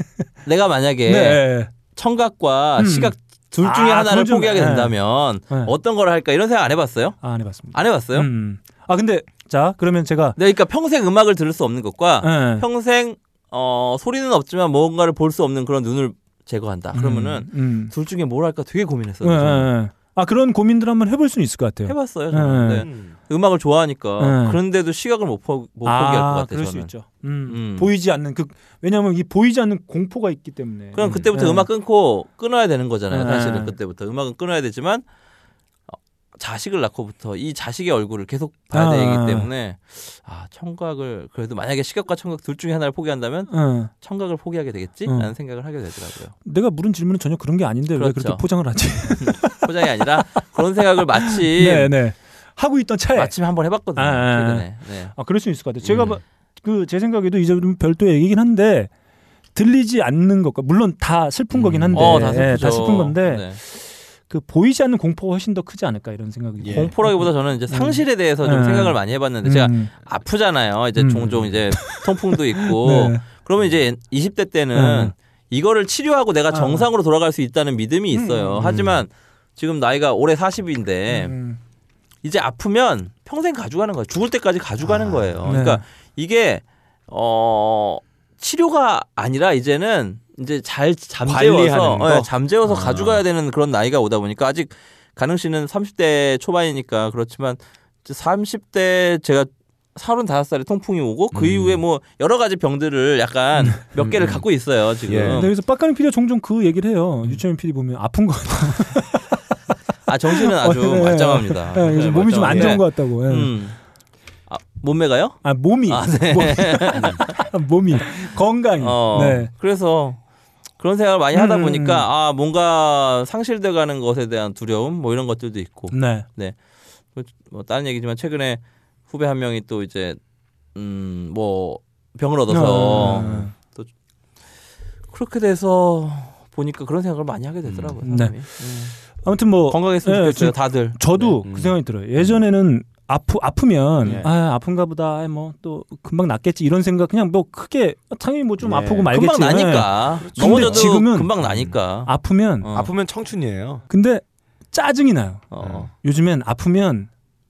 내가 만약에 네. 청각과 음. 시각 둘 중에 아, 하나를 좀, 포기하게 된다면 네. 네. 어떤 걸 할까 이런 생각 안 해봤어요? 아, 안 해봤습니다. 안 해봤어요? 음. 아 근데 자 그러면 제가 네, 그러니까 평생 음악을 들을 수 없는 것과 네. 평생 어, 소리는 없지만 뭔가를 볼 수 없는 그런 눈을 제거한다. 그러면은 음, 음. 둘 중에 뭘 할까 되게 고민했어요. 네, 네. 아 그런 고민들 한번 해볼 수는 있을 것 같아요. 해봤어요. 저는. 네. 네. 음악을 좋아하니까 네. 그런데도 시각을 못, 포, 못 아, 포기할 것 같아요. 그럴 저는. 수 있죠. 음, 음. 보이지 않는 그 왜냐하면 이 보이지 않는 공포가 있기 때문에. 그럼 그때부터 네. 음악 끊고 끊어야 되는 거잖아요. 네. 사실은 그때부터 음악은 끊어야 되지만 자식을 낳고부터 이 자식의 얼굴을 계속 봐야 아, 되기 때문에 아 청각을 그래도 만약에 시각과 청각 둘 중에 하나를 포기한다면 응. 청각을 포기하게 되겠지라는 응. 생각을 하게 되더라고요. 내가 물은 질문은 전혀 그런 게 아닌데 그렇죠. 왜 그렇게 포장을 하지? 포장이 아니라 그런 생각을 마침 네네. 하고 있던 차에 마침 한번 해봤거든요. 아, 최근에. 네. 아 그럴 수 있을 것 같아요. 제가 음. 그 제 생각에도 이제 좀 별도의 얘기긴 한데 들리지 않는 것과 물론 다 슬픈 음. 거긴 한데 어, 다, 네, 다 슬픈 건데. 네. 그 보이지 않는 공포가 훨씬 더 크지 않을까 이런 생각이 예. 공포라기보다 저는 이제 상실에 대해서 음. 좀 생각을 많이 해봤는데 음. 제가 아프잖아요. 이제 음. 종종 이제 통풍도 있고 네. 그러면 이제 이십 대 때는 음. 이거를 치료하고 내가 정상으로 돌아갈 수 있다는 믿음이 있어요. 음. 하지만 지금 나이가 올해 사십인데 음. 이제 아프면 평생 가져가는 거예요. 죽을 때까지 가져가는 아, 거예요. 네. 그러니까 이게 어, 치료가 아니라 이제는 이제 잘 잠재워서 네, 잠재워서 아. 가져가야 되는 그런 나이가 오다 보니까 아직 가능 씨는 삼십 대 초반이니까 그렇지만 삼십 대 제가 서른다섯 살에 통풍이 오고 그 음. 이후에 뭐 여러 가지 병들을 약간 음. 몇 개를 음. 갖고 있어요 지금. 예. 그래서 빡가는 피디가 종종 그 얘기를 해요. 유철민 피디 보면 아픈 거 같다. 아 정신은 아주 어, 네. 말짱합니다. 네, 네, 몸이 좀 안 좋은 것 같다고. 네. 음. 아, 몸매가요? 아 몸이 아, 네. 몸이. 몸이 건강이. 어, 네. 그래서 그런 생각을 많이 하다 음, 보니까 음. 아 뭔가 상실돼가는 것에 대한 두려움 뭐 이런 것들도 있고. 네. 네. 뭐 다른 얘기지만 최근에 후배 한 명이 또 이제 음, 뭐 병을 얻어서 음. 또 그렇게 돼서 보니까 그런 생각을 많이 하게 되더라고요. 음, 네. 음. 아무튼 뭐 건강했으면 네, 좋겠어요. 저, 다들. 저도 네. 그 생각이 들어요. 예전에는. 아프 아프면 예. 아 아픈가 보다 뭐 또 금방 낫겠지 이런 생각 그냥 뭐 크게 당연히 뭐 좀 예. 아프고 말겠지 금방 나니까 네. 근데 지금은 금방 나니까 아프면 어. 아프면 청춘이에요. 근데 짜증이 나요. 어. 요즘엔 아프면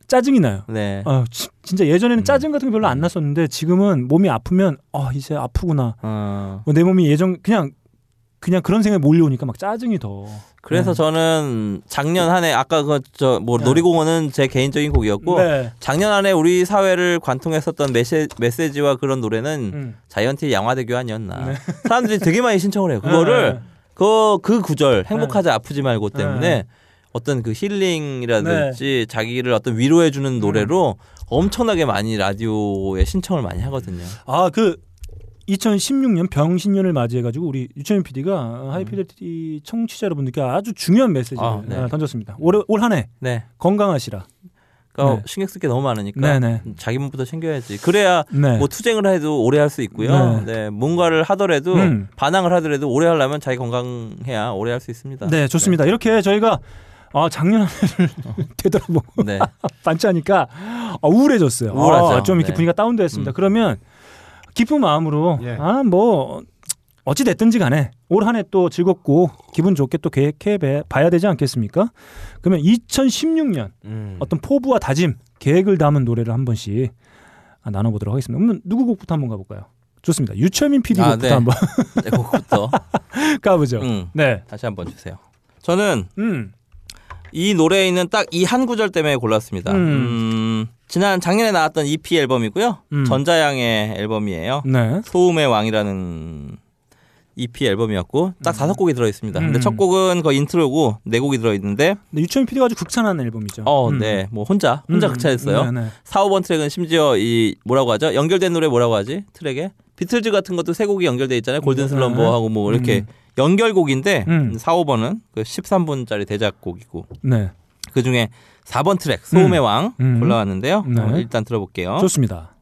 짜증이 나요. 네. 어, 지, 진짜 예전에는 짜증 같은 게 별로 안 났었는데 지금은 몸이 아프면 어 이제 아프구나 어. 내 몸이 예전 그냥 그냥 그런 생각이 몰려오니까 막 짜증이 더. 그래서 네. 저는 작년 한 해 아까 그 저 뭐 놀이공원은 제 개인적인 곡이었고 네. 작년 한 해 우리 사회를 관통했었던 메시, 메시지와 그런 노래는 음. 자이언티의 양화대교 아니었나. 네. 사람들이 되게 많이 신청을 해요. 그거를 네. 그, 그 구절 행복하자 네. 아프지 말고 때문에 네. 어떤 그 힐링이라든지 네. 자기를 어떤 위로해주는 노래로 음. 엄청나게 많이 라디오에 신청을 많이 하거든요. 아 그 이천십육 년 병신년을 맞이해가지고 우리 유철민 피디가 음. 하이피델리티 청취자 여러분들께 아주 중요한 메시지를 아, 네. 던졌습니다. 올, 올 한 해 네. 건강하시라. 그러니까 네. 신경 쓸 게 너무 많으니까 네, 네. 자기 몸부터 챙겨야지. 그래야 네. 뭐 투쟁을 해도 오래 할 수 있고요. 네. 네. 뭔가를 하더라도 음. 반항을 하더라도 오래 하려면 자기 건강해야 오래 할 수 있습니다. 네, 좋습니다. 네. 이렇게 저희가 아 작년 한 해를 되돌아보고 네. 반짝하니까 아, 우울해졌어요. 아, 좀 이렇게 네. 분위기가 다운되었습니다. 음. 그러면 기쁜 마음으로 예. 아 뭐 어찌 됐든지 간에 올 한 해 또 즐겁고 기분 좋게 또 계획해 봐야 되지 않겠습니까? 그러면 이천십육 년 음. 어떤 포부와 다짐, 계획을 담은 노래를 한 번씩 나눠보도록 하겠습니다. 그러면 누구 곡부터 한번 가볼까요? 좋습니다. 유철민 피디 아, 곡부터 네. 한번 네, 곡부터 가보죠. 음. 네, 다시 한번 주세요. 저는 음. 이 노래에 있는 딱 이 한 구절 때문에 골랐습니다. 음. 음. 지난 작년에 나왔던 이피 앨범이고요. 음. 전자양의 앨범이에요. 네. 소음의 왕이라는 이피 앨범이었고 딱 다섯 음. 곡이 들어있습니다. 음. 근데 첫 곡은 거의 인트로고 네 곡이 들어있는데 근데 유철민 피디가 아주 극찬한 앨범이죠. 어, 음. 네. 뭐 혼자 혼자 음. 극찬했어요. 네, 네. 사, 오번 트랙은 심지어 이 뭐라고 하죠? 연결된 노래 뭐라고 하지? 트랙에? 비틀즈 같은 것도 세 곡이 연결돼 있잖아요. 골든 슬럼버하고 뭐 이렇게 음. 연결곡인데 음. 사, 오번은 그 십삼 분짜리 대작곡이고 네. 그중에 사 번 트랙 소음의 음. 왕 음. 골라왔는데요. 네. 어, 일단 들어볼게요. 좋습니다.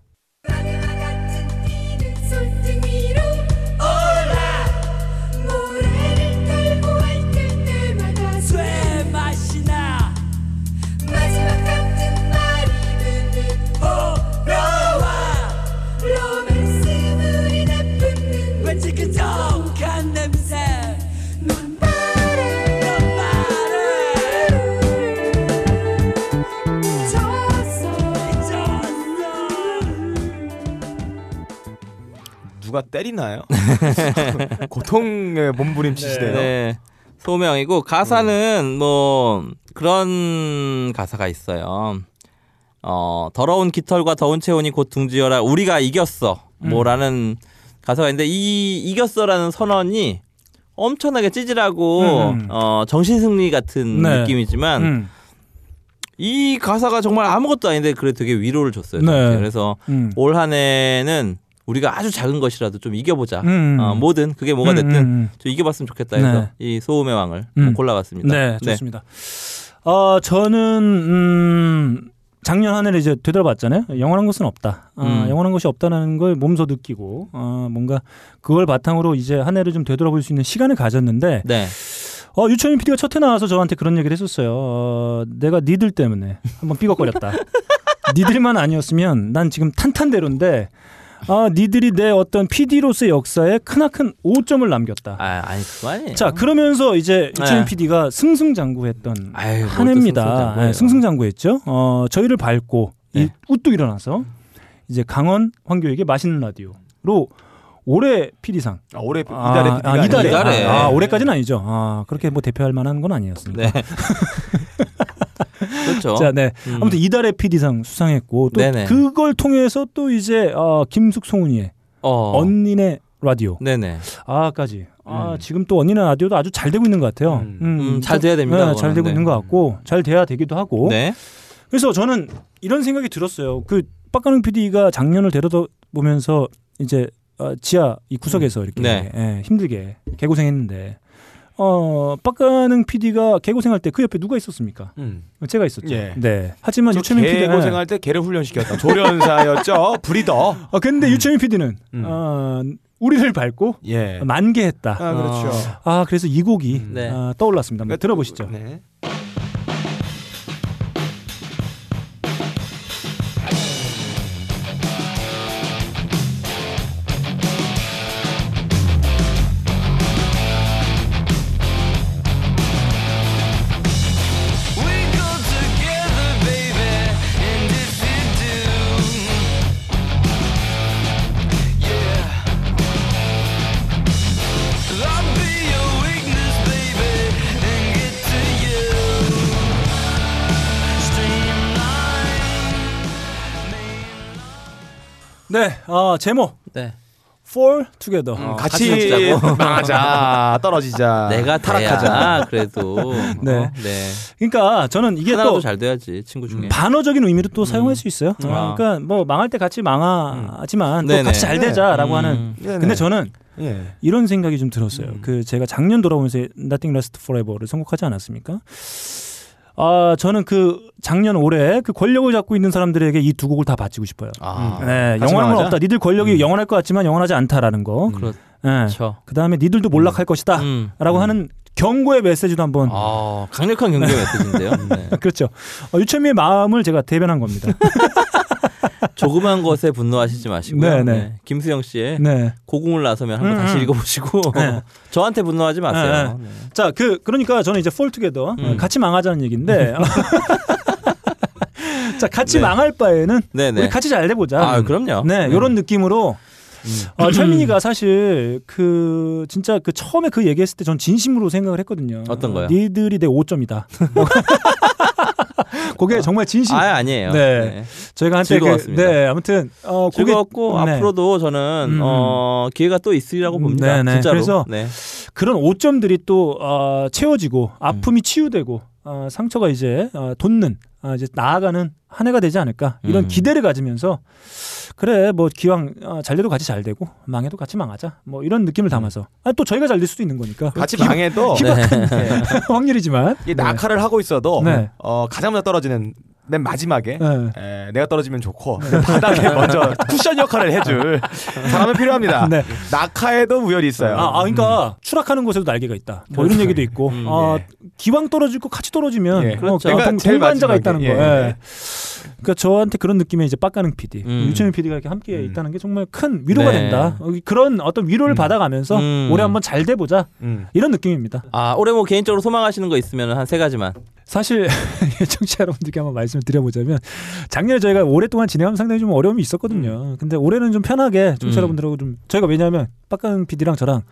누가 때리나요? 고통에 몸부림치시네요. 네. 네. 소명이고 가사는 음. 뭐 그런 가사가 있어요. 어, 더러운 깃털과 더운 체온이 곧 둥지어라 우리가 이겼어 뭐라는 음. 가사가 있는데 이 이겼어라는 선언이 엄청나게 찌질하고 음. 어, 정신승리 같은 네. 느낌이지만 음. 이 가사가 정말 아무것도 아닌데 그래 되게 위로를 줬어요. 네. 그래서 음. 올 한 해는 우리가 아주 작은 것이라도 좀 이겨보자. 음. 어, 뭐든 그게 뭐가 됐든 음. 좀 이겨봤으면 좋겠다 해서 네. 이 소음의 왕을 음. 골라봤습니다. 네, 좋습니다. 네. 어, 저는 음, 작년 한 해를 이제 되돌아봤잖아요. 영원한 것은 없다. 음. 아, 영원한 것이 없다는 걸 몸소 느끼고 아, 뭔가 그걸 바탕으로 이제 한 해를 좀 되돌아볼 수 있는 시간을 가졌는데 네. 어, 류철민 피디가 첫해 나와서 저한테 그런 얘기를 했었어요. 어, 내가 니들 때문에 한번 삐걱거렸다. 니들만 아니었으면 난 지금 탄탄대로인데 아, 니들이 내 어떤 피디로서의 역사에 크나큰 오점을 남겼다. 아, 아니 그거 아니에요. 자, 그러면서 이제 류철민 피디가 승승장구했던 아유, 한 해입니다. 승승장구 승승장구했죠. 어, 저희를 밟고 네. 이, 우뚝 일어나서 이제 강원 황교에게 맛있는 라디오로 올해 피디상. 아, 올해 이달에 피디가 아, 아, 이달에. 이달에. 아, 아, 올해까지는 아니죠. 아, 그렇게 뭐 대표할 만한 건 아니었습니다. 네. 그렇죠. 자, 네. 음. 아무튼 이달의 피디상 수상했고 또 네네. 그걸 통해서 또 이제 어, 김숙 송은이의 어. 언니네 라디오. 네네. 아까지. 아, 음. 지금 또 언니네 라디오도 아주 잘 되고 있는 것 같아요. 음. 음, 음, 잘 돼야 됩니다. 네, 잘 되고 있는 것 같고 잘 돼야 되기도 하고. 네. 그래서 저는 이런 생각이 들었어요. 그 박가능 피디가 작년을 되돌아보면서 이제 어, 지하 이 구석에서 음. 이렇게 네. 예, 힘들게 개고생했는데 어, 박가능 피디가 개고생할 때 그 옆에 누가 있었습니까? 음. 제가 있었죠. 예. 네. 하지만 유철민 피디는 개고생할 때 개를 훈련시켰다. 조련사였죠. 브리더. 어, 근데 음. 유철민 피디는 음. 어, 우리를 밟고 예. 만개했다. 아, 그렇죠. 어. 아, 그래서 이 곡이 음. 네. 아, 떠올랐습니다. 한번 들어보시죠. 네. 네, 어, 제목. 네. Fall Together. 음, 같이, 같이 망하자, 떨어지자. 내가 타락하자. 그래도. 네. 어, 네. 그러니까 저는 이게 또 잘 돼야지 친구 중에. 반어적인 의미로 또 음. 사용할 수 있어요. 음. 아. 그러니까 뭐 망할 때 같이 망하지만 음. 또 네네. 같이 잘 되자라고 네. 하는. 음. 근데 저는 네. 이런 생각이 좀 들었어요. 음. 그 제가 작년 돌아오면서 Nothing Lasts Forever를 선곡하지 않았습니까? 아, 저는 그 작년 올해 그 권력을 잡고 있는 사람들에게 이 두 곡을 다 바치고 싶어요. 아, 네, 영원한 건 없다. 니들 권력이 음. 영원할 것 같지만 영원하지 않다라는 거. 그렇죠. 네, 그 다음에 니들도 몰락할 음. 것이다. 음. 라고 음. 하는 경고의 메시지도 한번. 아, 강력한 경고의 메시지인데요. 네. 그렇죠. 어, 유철민의 마음을 제가 대변한 겁니다. 조그만 것에 분노하시지 마시고요. 네. 김수영 씨의 네. 고궁을 나서면 한번 음. 다시 읽어보시고 네. 저한테 분노하지 마세요. 네. 네. 자, 그 그러니까 저는 이제 Fall Together 음. 같이 망하자는 얘기인데. 자, 같이 네. 망할 바에는 네네. 우리 같이 잘 돼보자. 아, 그럼요. 네, 이런 음. 느낌으로. 음. 어, 철민이가 사실 그 진짜 그 처음에 그 얘기했을 때 전 진심으로 생각을 했거든요. 어떤 거요? 니들이 내 오점이다. 그게 정말 진심. 아, 아니에요. 네, 네. 저희가 한때 즐거웠습니다. 그, 네, 아무튼 어, 즐거웠고 고개... 네. 앞으로도 저는 음. 어, 기회가 또 있으리라고 봅니다. 네, 네. 진짜로. 그래서 네. 그런 오점들이 또 어, 채워지고 아픔이 음. 치유되고 어, 상처가 이제 어, 돋는 어, 이제 나아가는 한 해가 되지 않을까 이런 음. 기대를 가지면서. 그래, 뭐 기왕 어, 잘 돼도 같이 잘 되고 망해도 같이 망하자 뭐 이런 느낌을 담아서. 아니, 또 저희가 잘 될 수도 있는 거니까 같이 기, 망해도 희박한 네. 확률이지만 이게 네. 낙하를 하고 있어도 네. 어, 가장 먼저 떨어지는 맨 마지막에 네. 에, 내가 떨어지면 좋고 네. 바닥에 먼저 쿠션 역할을 해줄 사람은 필요합니다. 네. 낙하에도 우열이 있어요. 아, 아 그러니까 음. 추락하는 곳에도 날개가 있다 뭐 이런 얘기도 있고 음, 아, 예. 기왕 떨어질 거 같이 떨어지면 예. 어, 그렇죠. 어떤 동반자가 있다는 예. 거예요. 예. 예. 그러니까 저한테 그런 느낌의 이제 빡가는 피디, 음. 유철민 피디가 이렇게 함께 음. 있다는 게 정말 큰 위로가 네. 된다. 그런 어떤 위로를 음. 받아가면서 음. 올해 한번 잘 돼보자 음. 이런 느낌입니다. 아, 올해 뭐 개인적으로 소망하시는 거 있으면 한 세 가지만. 사실 청취자 여러분들께 한번 말씀 말씀을 드려보자면 작년에 저희가 오랫동안 진행하면 상당히 좀 어려움이 있었거든요. 음. 근데 올해는 좀 편하게 좀 청취자분들하고 음. 좀 저희가 왜냐하면 빡간 피디랑 저랑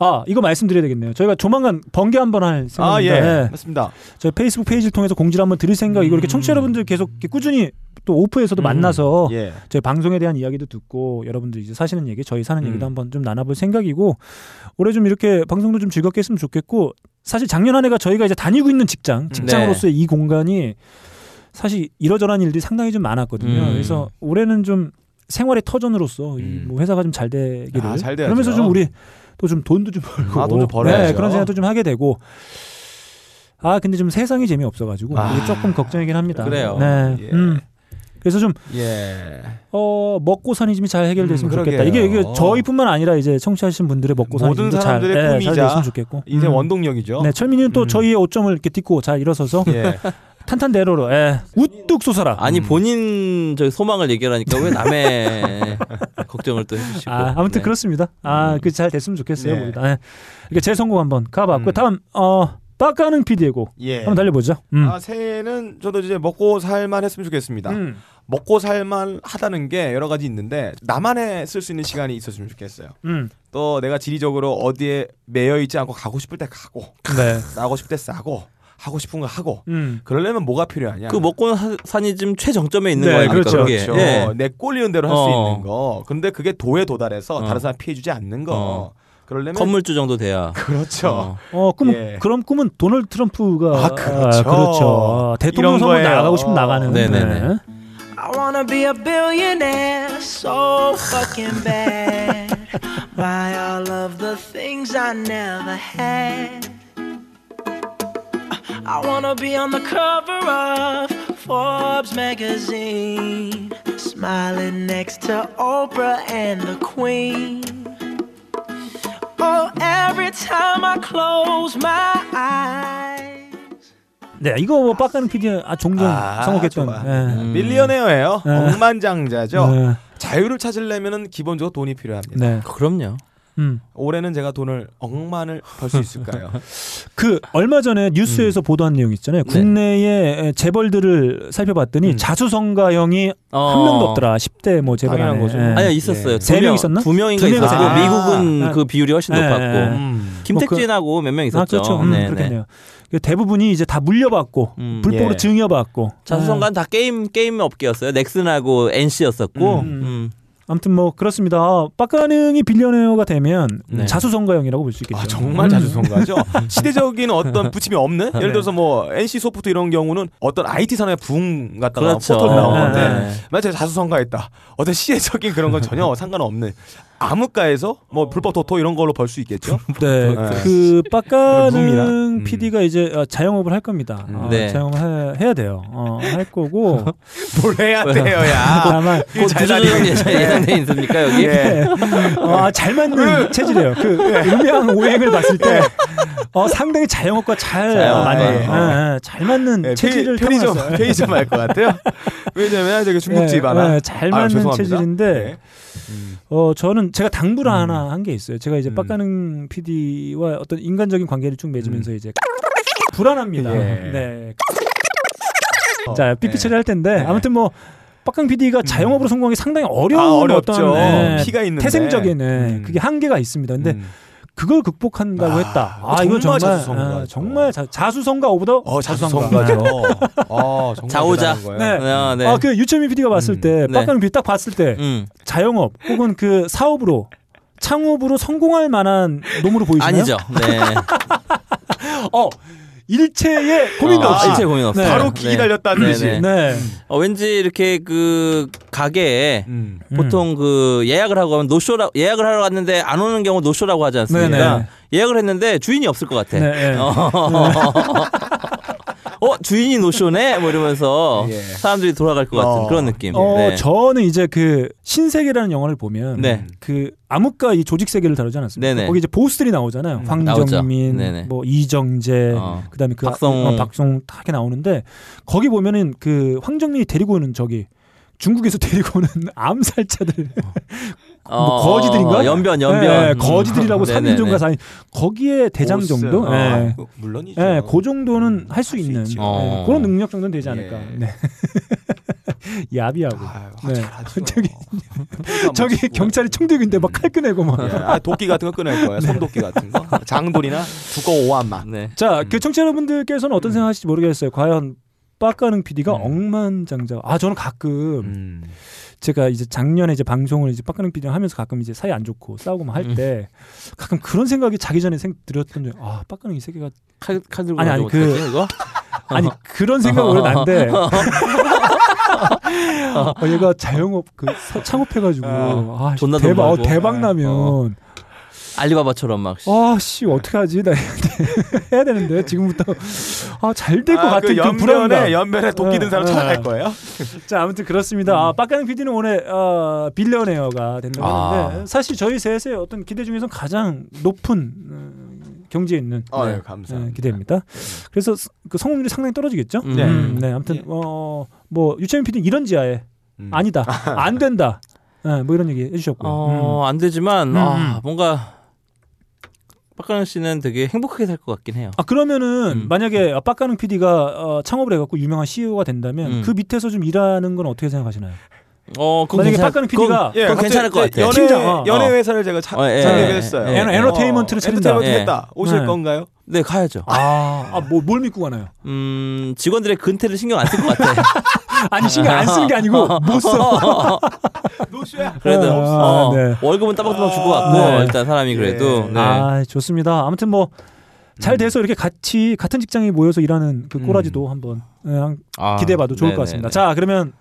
아 이거 말씀드려야 되겠네요. 저희가 조만간 번개 한번 할 생각입니다. 아, 예. 맞습니다. 저희 페이스북 페이지를 통해서 공지를 한번 드릴 생각. 음. 이거 이렇게 청취자 여러분들 계속 이렇게 꾸준히 또 오프에서도 음. 만나서 예. 저희 방송에 대한 이야기도 듣고 여러분들 이제 사시는 얘기, 저희 사는 음. 얘기도 한번 좀 나눠볼 생각이고 올해 좀 이렇게 방송도 좀 즐겁게 했으면 좋겠고 사실 작년 한 해가 저희가 이제 다니고 있는 직장, 직장으로서의 네. 이 공간이 사실 이러저러한 일들이 상당히 좀 많았거든요. 음. 그래서 올해는 좀 생활의 터전으로서 음. 뭐 회사가 좀 잘 되기를 아, 잘 그러면서 좀 우리 또 좀 돈도 좀 벌고 아, 돈도 벌어야죠. 네, 그런 생각도 좀 하게 되고 아 근데 좀 세상이 재미없어가지고 아. 이게 조금 걱정이긴 합니다. 그래요. 네. 예. 음. 그래서 좀 예. 어, 먹고 사는 점이 잘 해결됐으면 음, 좋겠다. 이게, 이게 저희뿐만 아니라 이제 청취하신 분들의 먹고 사는 점도 잘, 예, 잘 됐으면 좋겠고 인생 음. 원동력이죠. 네, 철민이는 또 음. 저희의 오점을 이렇게 딛고 잘 일어서서 예. 탄탄대로로 예. 우뚝 솟아라. 아니 본인 저희 소망을 얘기하니까 왜 남의 걱정을 또 해주시고. 아, 아무튼 네. 그렇습니다. 아, 그 잘 됐으면 좋겠어요. 네. 네. 이렇게 제 성공 한번 가봤고 음. 다음 어. 빡가는 피디의 곡 예. 한번 달려보죠. 음. 아, 새해에는 저도 이제 먹고 살만 했으면 좋겠습니다. 음. 먹고 살만 하다는 게 여러 가지 있는데 나만의 쓸 수 있는 시간이 있었으면 좋겠어요. 음. 또 내가 지리적으로 어디에 매여 있지 않고 가고 싶을 때 가고 네. 싸고 싶을 때 싸고 하고 싶은 거 하고 음. 그러려면 뭐가 필요하냐. 그 먹고 산이 지금 최정점에 있는 네, 거예요. 그렇죠. 그렇죠. 네. 내 꼴리는 대로 할 수 어. 있는 거. 근데 그게 도에 도달해서 어. 다른 사람 피해주지 않는 거. 어. 그러려면 건물주 정도 돼야. 그렇죠. 어, 어 꿈, 예. 그럼 꿈은 도널드 트럼프가. 아, 그렇죠. 아, 그렇죠. 대통령 선거 나가고 싶으면 나가는. 네네네. I wanna be a billionaire so fucking bad. Buy all of the things I never had. I wanna be on the cover of Forbes magazine. Smiling next to Oprah and the Queen. Oh, every time I close my eyes. 네, 이거 뭐 빡가는 피디 아, 종종 아, 성공했던 예. 음. 밀리어네어예요. 예. 억만장자죠. 예. 자유를 찾으려면 기본적으로 돈이 필요합니다. 네. 그럼요. 음. 올해는 제가 돈을 억만을 벌 수 있을까요? 그 얼마 전에 뉴스에서 음. 보도한 내용 있잖아요. 국내의 네. 재벌들을 살펴봤더니 음. 자수성가형이 어. 한 명도 없더라. 십 대 뭐 재벌 안에. 네. 아니요 있었어요. 세 명 있었나? 두 명인가 있었고 아. 미국은 아. 그 비율이 훨씬 네. 높았고 음. 김택진하고 뭐 그, 몇 명 있었죠. 아, 그렇죠. 음, 네, 그렇겠네요. 네. 대부분이 이제 다 물려받고 음. 불법으로 예. 증여받고 자수성가는 아. 다 게임 게임 업계였어요. 넥슨하고 엔씨였었고. 음. 음. 아무튼 뭐 그렇습니다. 빡가능이 빌리어네어가 되면 네. 자수성가형이라고 볼 수 있겠죠. 아, 정말 자수성가죠. 시대적인 어떤 부침이 없는 예를 들어서 뭐 엔씨소프트 이런 경우는 어떤 아이티 산업의 부흥 같다가 그렇죠. 포털 나오는데 네. 만약에 자수성가했다. 어떤 시대적인 그런 건 전혀 상관없는 암흑가에서 뭐 불법 도토 이런 걸로 벌 수 있겠죠. 네, 그 빡가능 피디가 이제 자영업을 할 겁니다. 어, 네. 자영업을 해야 돼요. 어, 할 거고 뭘 해야 돼요야. 다만 잘다니는 예산에 있습니까 여기? 네. 아, 잘 맞는 체질이에요. 그 음향 오행을 봤을 때 어, 상당히 자영업과 잘 맞아요. 잘 맞는 체질을 편의점 편의점 할 것 같아요. 왜냐면 저기 중국집 하나 잘 맞는 체질인데. 어 저는 제가 당부를 음. 하나 한 게 있어요. 제가 이제 음. 빡가는 피디와 어떤 인간적인 관계를 쭉 맺으면서 음. 이제 불안합니다. 예. 네. 어, 자 삐삐 처리할 텐데 네. 아무튼 뭐 빡강 피디가 자영업으로 음. 성공하기 상당히 어려운 아, 어렵죠. 어떤 네, 피가 있는 태생적인 네, 음. 그게 한계가 있습니다. 근데 음. 그걸 극복한다고 아, 했다. 아, 아 이건 정말 자수성가. 아, 정말 자, 자수성가오보다 어, 자수성가죠. 아, 자오자. 네. 아, 네. 아, 그 유철민 피디가 봤을 음. 때, 빡가는 피디 딱 봤을 때, 음. 자영업 혹은 그 사업으로 창업으로 성공할 만한 놈으로 보이시나요? 아니죠. 네. 어. 일체의 고민도 어, 없이 일체 고민 없어요. 네. 바로 기기 달렸다는 듯이. 네. 네. 어, 왠지 이렇게 그 가게에 음. 보통 그 예약을 하고 하면 노쇼라 예약을 하러 갔는데 안 오는 경우 노쇼라고 하지 않습니까? 네네. 예약을 했는데 주인이 없을 것 같아. 네. 어 주인이 노쇼네 뭐 이러면서 예. 사람들이 돌아갈 것 같은 어. 그런 느낌. 어 네. 저는 이제 그 신세계라는 영화를 보면 네. 그 암흑가 이 조직 세계를 다루지 않았습니까? 네네. 거기 이제 보스들이 나오잖아요. 황정민, 뭐 이정재, 어. 그다음에 그 박성, 어, 박성 타게 나오는데 거기 보면은 그 황정민이 데리고 오는 저기 중국에서 데리고 오는 암살자들. 어. 뭐 거지들인가? 연변 연변. 예, 거지들이라고 삼 인조인가 사 인 거기에 대장 정도? 아, 예. 물론이죠. 예, 그 정도는 할 수 있는 어. 예, 그런 능력 정도는 되지 않을까. 예. 네. 야비하고. 아유, 아, 네. 저기 저기 경찰이 총 들고 있는데 막 칼 끄내고 막. 예, 아, 도끼 같은 거 끄낼 거야. 손도끼 같은 거. 장돌이나 두꺼운 오한만. 네. 자, 음. 그 청취자 여러분들께서는 어떤 생각하실지 모르겠어요. 과연 빡가능 피디가 음. 억만장자. 아, 저는 가끔 음. 제가 이제 작년에 이제 방송을 이제 빡가능 피디랑 하면서 가끔 이제 사이 안 좋고 싸우고 막 할 때 음. 가끔 그런 생각이 자기 전에 생 들었던 적. 아, 빡가능이 세계가 칼 칼 들고 아니 아니 그 그거? 아니 그런 생각으로 난데. 어, 얘가 자영업 그 창업해가지고 아, 아, 존나 대박 어, 대박 나면. 어. 알리바바처럼 막. 아, 씨, 어떡하지? 나 해야 되는데, 지금부터. 아, 잘 될 것 아, 같은 그, 그 불안해. 연변에 도끼 든 사람 찾아갈 거예요? 자, 아무튼 그렇습니다. 음. 아, 빡가는 피디는 오늘, 어, 빌리어네어가 된다고 하는데, 아. 사실 저희 셋의 어떤 기대 중에서 가장 높은 음, 경지에 있는. 아, 네, 네, 감사합니다. 네, 기대입니다. 그래서 그 성공률이 상당히 떨어지겠죠? 네. 음, 네, 아무튼, 네. 어, 뭐, 유채민 피디는 이런 지하에. 음. 아니다. 안 된다. 네, 뭐 이런 얘기 해주셨고. 어, 음. 안 되지만, 음. 아, 뭔가. 빡가능 씨는 되게 행복하게 살 것 같긴 해요. 아, 그러면은 음. 만약에 빡가능 피디가 어, 창업을 해갖고 유명한 씨이오가 된다면 음. 그 밑에서 좀 일하는 건 어떻게 생각하시나요? 어, 그건 만약에 빡가능 피디가 예, 그건 괜찮을 것 같아요. 연예, 연예 회사를 제가 차, 어, 예, 차리게 했어요. 예, 예, 예. 엔터테인먼트를 차린다. 엔터테인먼트 예. 했다. 오실 네. 건가요? 네, 가야죠. 아, 아, 뭐, 뭘 믿고 가나요? 음, 직원들의 근태를 신경 안 쓸 것 같아. 아니, 신경 안 쓰는 게 아니고 못 써. 노쇼야. 그래도 아, 어, 네. 월급은 따박따박 줄 것 같고 네. 일단 사람이 그래도. 네. 아, 좋습니다. 아무튼 뭐 잘 돼서 이렇게 같이 같은 직장에 모여서 일하는 그 꼬라지도 음. 한번 네, 아, 기대해봐도 좋을 네네네. 것 같습니다. 자, 그러면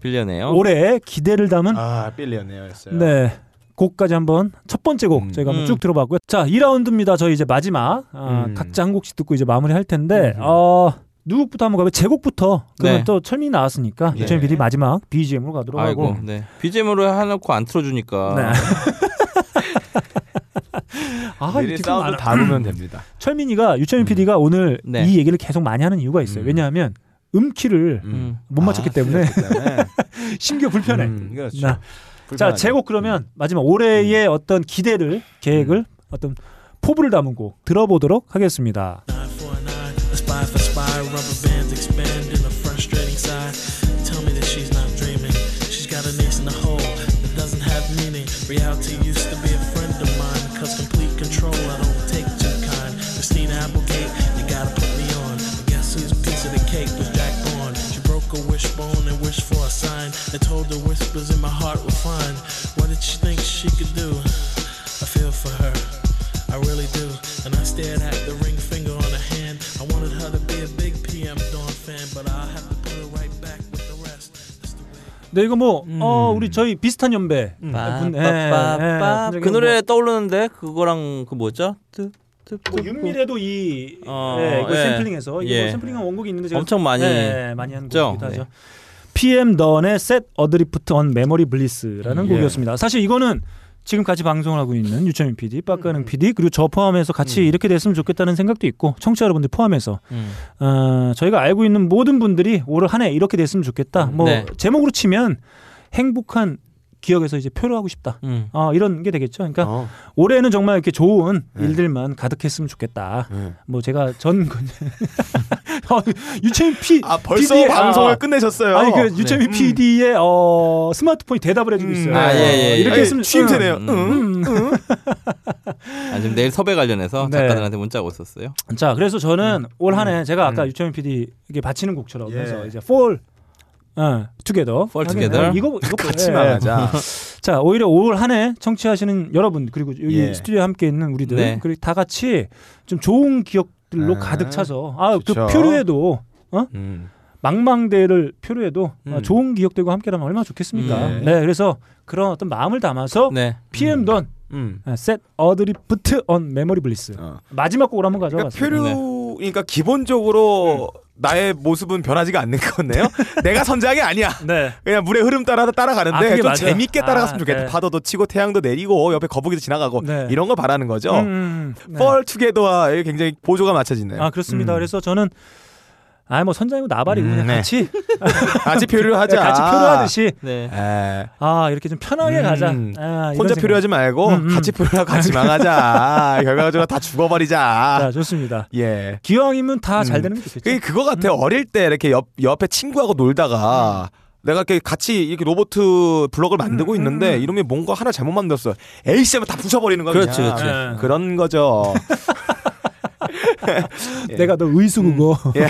빌리어네요. 올해 기대를 담은 아, 빌리어네요였어요. 네. 곡까지 한번 첫 번째 곡 음. 저희가 한번 쭉 들어봤고요. 자, 이 라운드입니다. 저희 이제 마지막 아, 음. 각자 한 곡씩 듣고 이제 마무리할 텐데 음. 어, 누구부터 한번 가면 제곡부터 그러면 네. 또 철민이 나왔으니까 네. 유철민 피디 마지막 비지엠으로 가도록 아이고, 하고 네. 비지엠으로 해놓고 안 틀어주니까 미리 네. 싸움을 다 보면 됩니다. 철민이가 유철민 음. 피디가 오늘 네. 이 얘기를 계속 많이 하는 이유가 있어요. 음. 왜냐하면 음키를 음. 못 맞췄기 아, 때문에 심겨 불편해. 음, 그렇죠. 나. 자, 제곡 그러면 음. 마지막 올해의 음. 어떤 기대를 계획을 음. 어떤 포부를 담은 곡 들어보도록 하겠습니다. Wishbone and wish for a sign. I told her whispers in my heart were fine. What did she think she could do? I feel for her, I really do. And I stared at the ring finger on her hand. I wanted her to be a big 피엠 Dawn fan, but I'll have to put her right back with the rest. That's the way. 네, 이거 뭐 음. 어, 우리 저희 비슷한 연배. 음. 빠빠빠. 그 노래 뭐. 떠오르는데 그거랑 그 뭐죠? 그 뭐 윤미래도 이 어, 네, 이거 예. 샘플링해서 이거 예. 샘플링한 원곡이 있는데 제가 엄청 많이 네, 많이 한 곡이기도 하죠. 네. 피엠 던의 Set Adrift on Memory Bliss라는 예. 곡이었습니다. 사실 이거는 지금 같이 방송을 하고 있는 유철민 피디, 빡가능 음. 피디 그리고 저 포함해서 같이 음. 이렇게 됐으면 좋겠다는 생각도 있고 청취자 여러분들 포함해서 음. 어, 저희가 알고 있는 모든 분들이 올 한 해 이렇게 됐으면 좋겠다. 뭐 네. 제목으로 치면 행복한 기억에서 이제 표현하고 싶다. 음. 어, 이런 게 되겠죠. 그러니까 어. 올해는 정말 이렇게 좋은 네. 일들만 가득했으면 좋겠다. 네. 뭐 제가 전 어, 유채민 피 아, 벌써 피디의, 방송을 아, 끝내셨어요. 아니 그 유채민 네. 피디의 어, 스마트폰이 대답을 해주고 있어요. 음. 아, 예, 예, 예. 이렇게 했으면 취임새네요. 음. 음. 음. 아, 지금 내일 섭외 관련해서 네. 작가들한테 문자 오고 있었어요. 자, 그래서 저는 음. 올 한해 제가 아까 음. 유채민 피디에게 바치는 곡처럼 예. 해서 이제 Fall 어, 투게더. 펄 투게더. 이거 이거 같이 말하자. 자, 오히려 올 한 해 청취하시는 여러분 그리고 여기 예. 스튜디오에 함께 있는 우리들 네. 그리고 다 같이 좀 좋은 기억들로 아, 가득 차서 아, 그 표류해도 어? 음. 망망대를 표류해도 음. 아, 좋은 기억들과 함께라면 얼마나 좋겠습니까? 음. 네. 그래서 그런 어떤 마음을 담아서 네. 피엠 던 음. 음. Set Adrift on Memory Bliss. 어. 마지막 곡으로 한번 가져와 봤습니다. 그러니까 표류 그러니까 기본적으로 음. 나의 모습은 변하지가 않는 거네요. 내가 선장이 아니야. 네. 그냥 물의 흐름 따라 따라가는데 아, 좀 맞아. 재밌게 따라갔으면 아, 좋겠다. 네. 파도도 치고 태양도 내리고 옆에 거북이도 지나가고 네. 이런 거 바라는 거죠. 펄 음, 네. 투게더와 굉장히 보조가 맞춰지네요. 아, 그렇습니다. 음. 그래서 저는 아, 뭐 선장이고 나발이고 음, 그냥 네. 같이 같이 표류하자. 같이 표류하듯이. 네. 아, 이렇게 좀 편하게 음, 가자. 아, 혼자 표류하지 말고 음, 음. 같이 표류하고 같이 망하자. 결과적으로 다 죽어버리자. 자, 좋습니다. 예. 기왕이면 다 잘 음. 되는 게 좋겠죠. 그게 그거 같아요. 음. 어릴 때 이렇게 옆 옆에 친구하고 놀다가. 음. 내가 이렇게 같이 이렇게 로봇 블럭을 만들고 있는데 음. 이놈이 뭔가 하나 잘못 만들었어. 에이씨 하면 다 부숴버리는 거야. 그렇지, 그렇지. 네. 그런 거죠. 예. 내가 너 의수 그거 음. 예.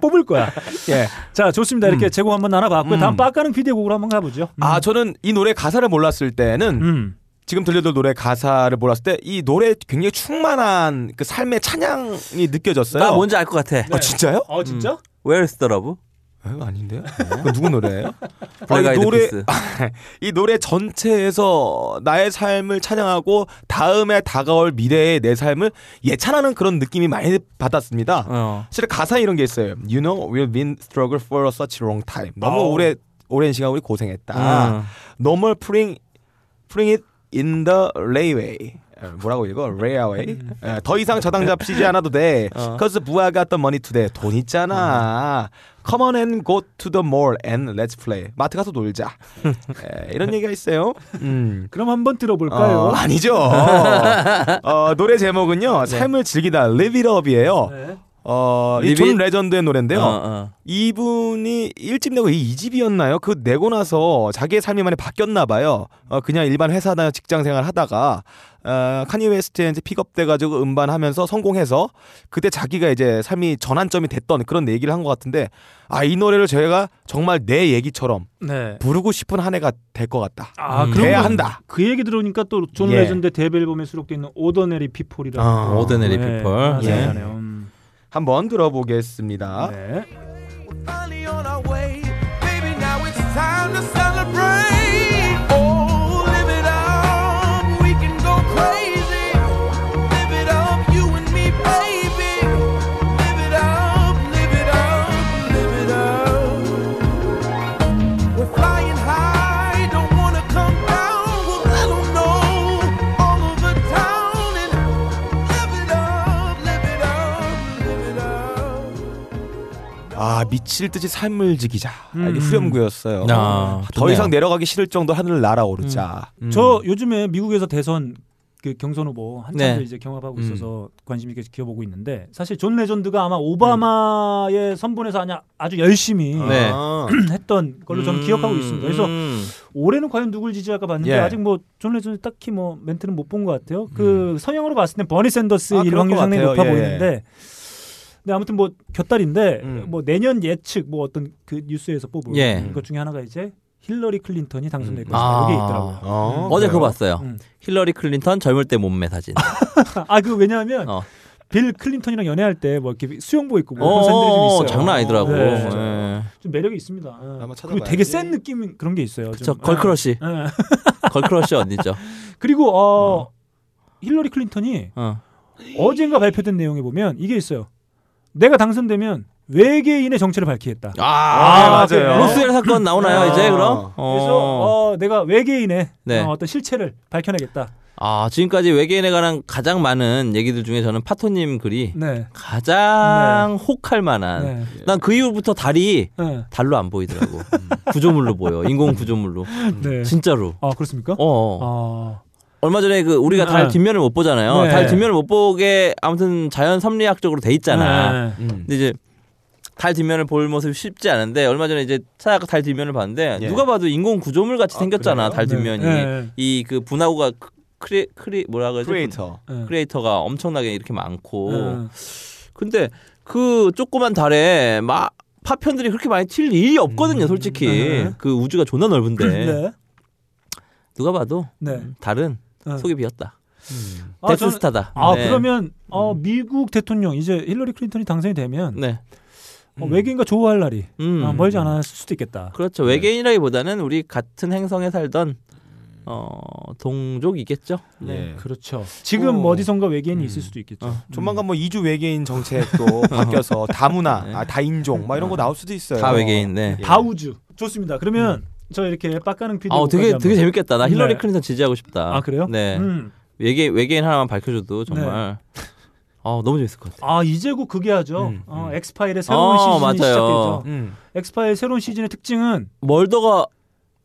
뽑을 거야. 예. 자, 좋습니다. 이렇게 음. 제공 한번 나눠봤고요. 음. 다음 빡가는 피디의 곡으로 한번 가보죠. 음. 아, 저는 이 노래 가사를 몰랐을 때는 음. 지금 들려드릴 노래 가사를 몰랐을 때 이 노래 굉장히 충만한 그 삶의 찬양이 느껴졌어요. 나 뭔지 알 것 같아. 네. 아, 진짜요? 어, 진짜? 음. Where's the love? 아닌데요? 그 누구 노래예요? 아, 이 노래 이 노래 전체에서 나의 삶을 찬양하고 다음에 다가올 미래의 내 삶을 예찬하는 그런 느낌이 많이 받았습니다. 어. 사실 가사 이런 게 있어요. You know we've been struggle for such long time. 너무 어. 오래 오랜 시간 우리 고생했다. 어. No more putting putting it in the railway. 뭐라고 읽어? Railway. 에, 더 이상 저당 잡히지 않아도 돼. 어. Cause 부하 got the money today. 돈 있잖아. 어. Come on and go to the mall and let's play. 마트 가서 놀자. 에, 이런 얘기가 있어요. 음. 그럼 한번 들어볼까요? 어, 아니죠. 어, 노래 제목은요. 네. 삶을 즐기다. Live It Up이에요. 네. 어, 이 존 레전드의 노래인데요. 어, 어. 이분이 일 집 내고 이 2집이었나요? 그 내고 나서 자기의 삶이 많이 바뀌었나 봐요. 어, 그냥 일반 회사나 직장 생활 하다가 어, 카니 웨스트에 이제 픽업돼가지고 음반하면서 성공해서 그때 자기가 이제 삶이 전환점이 됐던 그런 얘기를 한 것 같은데, 아, 이 노래를 제가 정말 내 얘기처럼 네. 부르고 싶은 한 해가 될 것 같다. 아, 음. 그래야 한다. 그 얘기 들어오니까 또 존 예. 레전드 데뷔 앨범에 수록되어 있는 오더네리 피폴이라는 어, 오더네리 네. 피폴 네. 예. 네. 한번 들어보겠습니다. 네. 아, 미칠 듯이 삶을 즐기자. 음. 이게 후렴구였어요. 아, 더 이상 내려가기 싫을 정도 하늘을 날아오르자. 음. 음. 저 요즘에 미국에서 대선 그 경선 후보 한참을 네. 이제 경합하고 음. 있어서 관심 있게 지켜보고 있는데, 사실 존 레전드가 아마 오바마의 음. 선본에서 아냐, 아주 열심히 네. 했던 걸로 저는 음. 기억하고 있습니다. 그래서 올해는 과연 누굴 지지할까 봤는데 예. 아직 뭐 존 레전드 딱히 뭐 멘트는 못 본 것 같아요. 그 음. 성향으로 봤을 땐 버니 샌더스 아, 일 확률이 상당히 높아 예. 보이는데. 네, 아무튼 뭐 곁다리인데 음. 뭐 내년 예측 뭐 어떤 그 뉴스에서 뽑은 예. 것 중에 하나가 이제 힐러리 클린턴이 당선될 음. 것이다. 여기 아~ 있더라고요. 아~ 음. 어제 그거 봤어요. 음. 힐러리 클린턴 젊을 때 몸매 사진. 아, 그 왜냐하면 어. 빌 클린턴이랑 연애할 때 뭐 이렇게 수영복 입고 뭐 그런 사진들이 좀 있어요. 장난 아니더라고. 네. 네. 좀 매력이 있습니다. 한번 그리고 되게 센 느낌 그런 게 있어요. 그쵸, 걸크러쉬. 네. 걸크러쉬 언니죠. 그리고 어, 어. 힐러리 클린턴이 어. 어젠가 발표된 내용에 보면 이게 있어요. 내가 당선되면 외계인의 정체를 밝히겠다. 아, 아 네, 맞아요. 로스웰 사건 나오나요? 아, 이제 그럼? 어. 그래서 어, 내가 외계인의 네. 어, 어떤 실체를 밝혀내겠다. 아, 지금까지 외계인에 관한 가장 많은 얘기들 중에 저는 파토님 글이 네. 가장 네. 혹할 만한. 네. 난 그 이후부터 달이 네. 달로 안 보이더라고. 음. 구조물로 보여. 인공 구조물로. 네. 진짜로. 아, 그렇습니까? 어. 아. 얼마 전에 그 우리가 네. 달 뒷면을 못 보잖아요. 네. 달 뒷면을 못 보게 아무튼 자연 삼리학적으로 돼 있잖아. 네. 근데 이제 달 뒷면을 볼 모습이 쉽지 않은데, 얼마 전에 이제 찾아가 달 뒷면을 봤는데 예. 누가 봐도 인공 구조물 같이 생겼잖아. 아, 달 뒷면이 네. 네. 이 그 분화구가 크리 크리 뭐라 그러지? 크리에이터 네. 크리에이터가 엄청나게 이렇게 많고 네. 근데 그 조그만 달에 막 파편들이 그렇게 많이 튈 일이 없거든요, 솔직히. 네. 그 우주가 존나 넓은데 네. 누가 봐도 네. 달은 네. 속이 비었다. 음. 아, 덱스스타다. 아, 네. 그러면 어, 미국 대통령 이제 힐러리 클린턴이 당선이 되면 네. 어, 음. 외계인과 조우할 날이 음. 아, 멀지 않았을 수도 있겠다. 그렇죠. 네. 외계인이라기보다는 우리 같은 행성에 살던 어, 동족이겠죠. 네, 네. 그렇죠. 지금 오. 어디선가 외계인이 음. 있을 수도 있겠죠. 어. 음. 조만간 뭐 이주 외계인 정책도 바뀌어서 다문화, 네. 아, 다인종 막 이런 거 나올 수도 있어요. 다 외계인, 네. 다 우주. 좋습니다. 그러면. 음. 저 이렇게 빡가는 피디. 아, 되게 되게 재밌겠다. 나 힐러리 네. 클린턴 지지하고 싶다. 아, 그래요? 네. 음. 외계 외계인 하나만 밝혀줘도 정말. 네. 아, 너무 재밌을 것 같아요. 아, 이제고 그게 하죠. 음, 어, 음. 엑스파일의 새로운 아, 시즌이 맞아요. 시작되죠. 음. 엑스파일 새로운 시즌의 특징은 멀더가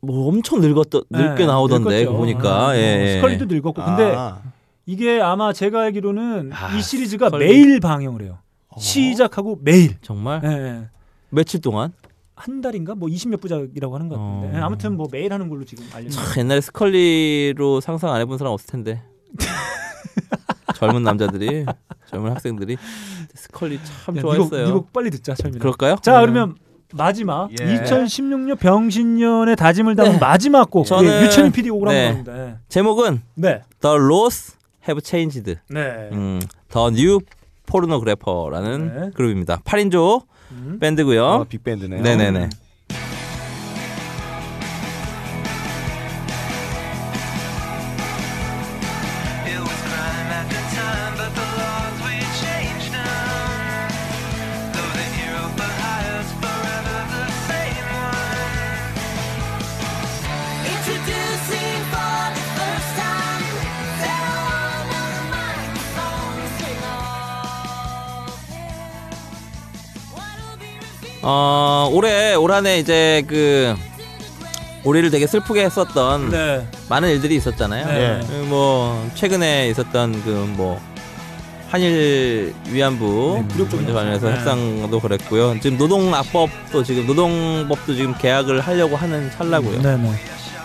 뭐 엄청 늙었던 늙게 네, 나오던데 보니까 아, 예. 스컬리도 늙었고 근데 아. 이게 아마 제가 알기로는 아, 이 시리즈가 스컬리. 매일 방영을 해요. 어? 시작하고 매일 정말 예. 며칠 동안 한 달인가 뭐 이십몇 부작이라고 하는 것 같은데 어. 아무튼 뭐 매일 하는 걸로 지금 알려져. 옛날에 스컬리로 상상 안 해본 사람 없을 텐데. 젊은 남자들이, 젊은 학생들이 스컬리 참 야, 좋아했어요. 이거 빨리 듣자, 철민아. 그럴까요? 자, 네. 그러면 마지막 예. 이천십육 년 병신년의 다짐을 담은 네. 마지막 곡. 저는 류철민 피디 곡을 네. 한번 봤는데 제목은 네. The Laws Have Changed. 네. 음, The New Pornographer라는 네. 그룹입니다. 팔 인조 음. 밴드고요. 아, 빅밴드네요. 네네네. 어, 올해 올 한해 이제 그 우리를 되게 슬프게 했었던 네. 많은 일들이 있었잖아요. 네. 네. 뭐 최근에 있었던 그 뭐 한일 위안부 네, 관련해서 네. 협상도 그랬고요. 지금 노동악법도 지금 노동법도 지금 계약을 하려고 하는 찰나고요. 네, 네.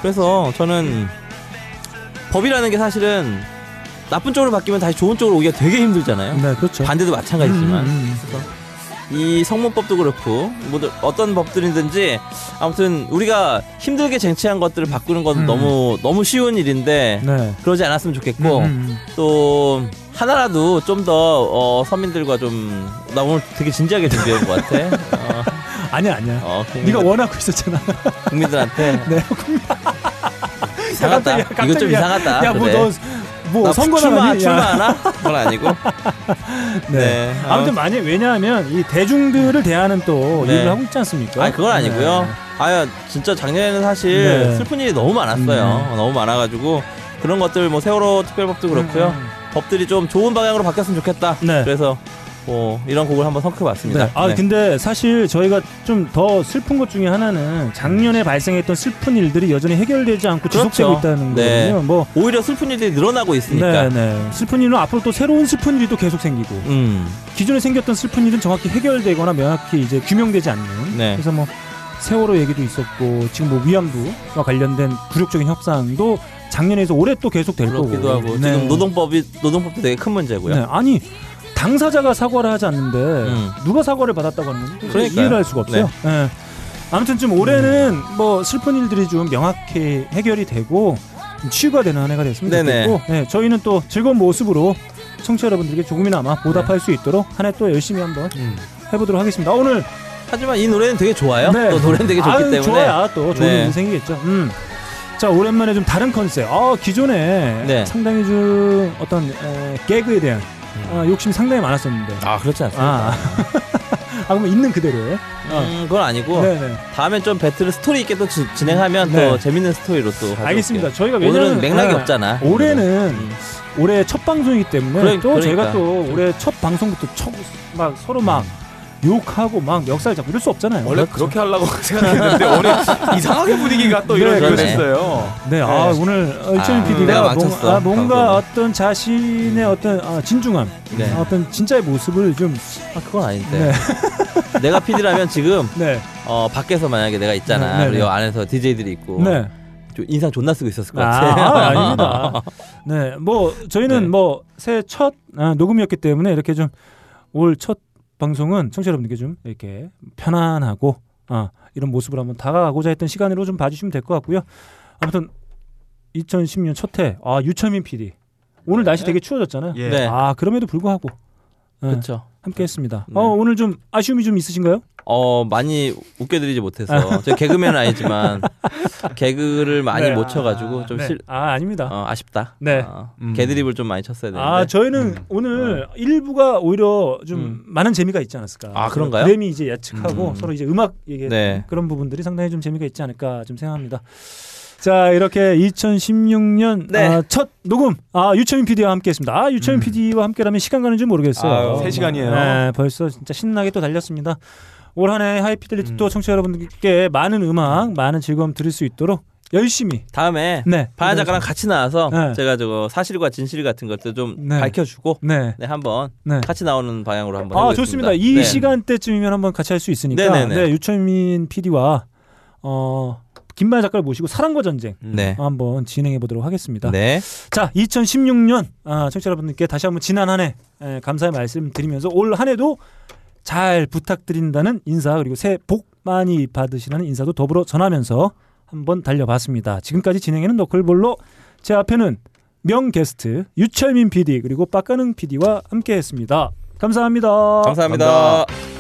그래서 저는 법이라는 게 사실은 나쁜 쪽으로 바뀌면 다시 좋은 쪽으로 오기가 되게 힘들잖아요. 네, 그렇죠. 반대도 마찬가지지만. 음, 음, 음. 이 성문법도 그렇고 모두 어떤 법들이든지 아무튼 우리가 힘들게 쟁취한 것들을 바꾸는 건 음. 너무 너무 쉬운 일인데 네. 그러지 않았으면 좋겠고 음. 또 하나라도 좀 더 어, 서민들과 좀 나 오늘 되게 진지하게 준비한 것 같아. 어. 아니야 아니야. 어, 국민들, 네가 원하고 있었잖아. 국민들한테. 네. 이상하다. 이거 좀 이상하다. 야, 그래. 뭐 너. 뭐 선거나 출마하나? 그건 아니고. 네. 네. 아무튼 만약 왜냐하면 이 대중들을 대하는 또 네. 일을 하고 있지 않습니까? 아, 그건 아니고요. 네. 아야 진짜 작년에는 사실 네. 슬픈 일이 너무 많았어요. 네. 너무 많아가지고 그런 것들 뭐 세월호 특별법도 그렇고요. 음. 법들이 좀 좋은 방향으로 바뀌었으면 좋겠다. 네. 그래서 뭐 이런 곡을 한번 선택해봤습니다. 네. 아 네. 근데 사실 저희가 좀 더 슬픈 것 중에 하나는 작년에 발생했던 슬픈 일들이 여전히 해결되지 않고 그렇죠. 지속되고 있다는 네. 거거든요. 뭐 오히려 슬픈 일들이 늘어나고 있으니까. 네, 네. 슬픈 일은 앞으로 또 새로운 슬픈 일이 또 계속 생기고 음. 기존에 생겼던 슬픈 일은 정확히 해결되거나 명확히 이제 규명되지 않는. 네. 그래서 뭐 세월호 얘기도 있었고 지금 뭐 위안부와 관련된 굴욕적인 협상도 작년에서 올해 또 계속 될 거고. 그렇기도 하고 네. 지금 노동법이 노동법도 되게 큰 문제고요. 네. 아니. 당사자가 사과를 하지 않는데 음. 누가 사과를 받았다고 하는지 그러니까요. 이해를 할 수가 없어요. 네. 네. 아무튼 좀 올해는 음. 뭐 슬픈 일들이 좀 명확히 해결이 되고 치유가 되는 한 해가 됐으면 좋겠고 네. 저희는 또 즐거운 모습으로 청취자 여러분들에게 조금이나마 보답할 네. 수 있도록 한 해 또 열심히 한번 음. 해보도록 하겠습니다. 오늘 하지만 이 노래는 되게 좋아요. 네. 또 노래는 되게 좋기 아유, 때문에 좋아야 또 좋은 네. 인생이겠죠. 음. 자, 오랜만에 좀 다른 컨셉. 아, 기존에 네. 상당히 좀 어떤 에, 개그에 대한 아, 욕심이 상당히 많았었는데. 아, 그렇지 않습니다. 아, 아 그럼 있는 그대로예요? 음, 그건 아니고 네네. 다음에 좀 배틀을 스토리 있게 또 지, 진행하면 네. 더 재밌는 스토리로 또 가져올게요. 알겠습니다. 저희가 오늘은 맥락이 네, 없잖아. 올해는 음. 올해 첫 방송이기 때문에 그래, 또 그러니까. 제가 또 올해 첫 방송부터 첫, 막 서로 막 욕하고 막 역사를 잡고 이럴 수 없잖아요. 원래 그렇죠. 그렇게 하려고 생각했는데 오늘 이상하게 분위기가 또 이런 네, 그랬어요. 네, 네. 아 오늘 류철민 아, 피디가 음, 아, 뭔가 방금. 어떤 자신의 어떤 아, 진중함, 네. 아, 어떤 진짜의 모습을 좀 아 그건 아닌데. 네. 내가 피디라면 지금 네. 어, 밖에서 만약에 내가 있잖아. 네, 네, 네. 안에서 디제이들이 있고. 네. 인상 존나 쓰고 있었을 것 같아요. 아, 아닙니다. 네, 뭐 저희는 네. 뭐 새해 첫 아, 녹음이었기 때문에 이렇게 좀 올 첫 방송은 청취자 여러분께 좀 이렇게 편안하고 어, 이런 모습으로 한번 다가가고자 했던 시간으로 좀 봐주시면 될 것 같고요. 아무튼 이천십육 년 첫 해 아, 류철민 피디 오늘 날씨 네. 되게 추워졌잖아요. 예. 네. 아 그럼에도 불구하고 네, 그렇죠. 함께했습니다. 네. 어, 오늘 좀 아쉬움이 좀 있으신가요? 어 많이 웃겨드리지 못해서 제가 개그맨은 아니지만 개그를 많이 네, 못 쳐가지고 아, 좀 네. 실... 아 아닙니다. 어, 아쉽다. 네. 어, 음. 개드립을 좀 많이 쳤어야 되는데. 아 저희는 음. 오늘 일부가 어. 오히려 좀 음. 많은 재미가 있지 않았을까. 아 그런가요? 그래미 이제 예측하고 음. 서로 이제 음악 얘기 네. 그런 부분들이 상당히 좀 재미가 있지 않을까 좀 생각합니다. 자, 이렇게 이천십육 년 네. 아, 첫 녹음 아 유철민 피디와 함께했습니다. 아 유철민 음. 피디와 함께라면 시간 가는 줄 모르겠어요. 세 시간이에요. 네, 벌써 진짜 신나게 또 달렸습니다. 올 한 해 하이피델리티 음. 또 청취자 여러분들께 많은 음악, 많은 즐거움 드릴 수 있도록 열심히 다음에 네, 반야작가랑 같이 나와서 네. 제가 저거 사실과 진실 같은 것들 좀 네. 밝혀주고 네, 네 한번 네. 같이 나오는 방향으로 한번 해보겠습니다. 아, 좋습니다. 이 네. 시간대쯤이면 한번 같이 할 수 있으니까 네, 네, 네. 네, 유철민 피디와 어, 김만야 작가를 모시고 사랑과 전쟁 네. 한번 진행해 보도록 하겠습니다. 네. 자, 이천십육 년 아, 청취자 여러분들께 다시 한번 지난 한 해 감사의 말씀 드리면서 올 한 해도 잘 부탁드린다는 인사 그리고 새해 복 많이 받으시라는 인사도 더불어 전하면서 한번 달려봤습니다. 지금까지 진행하는 너클볼로 제 앞에는 명 게스트 유철민 피디 그리고 빡가능 피디와 함께했습니다. 감사합니다. 감사합니다. 감사합니다.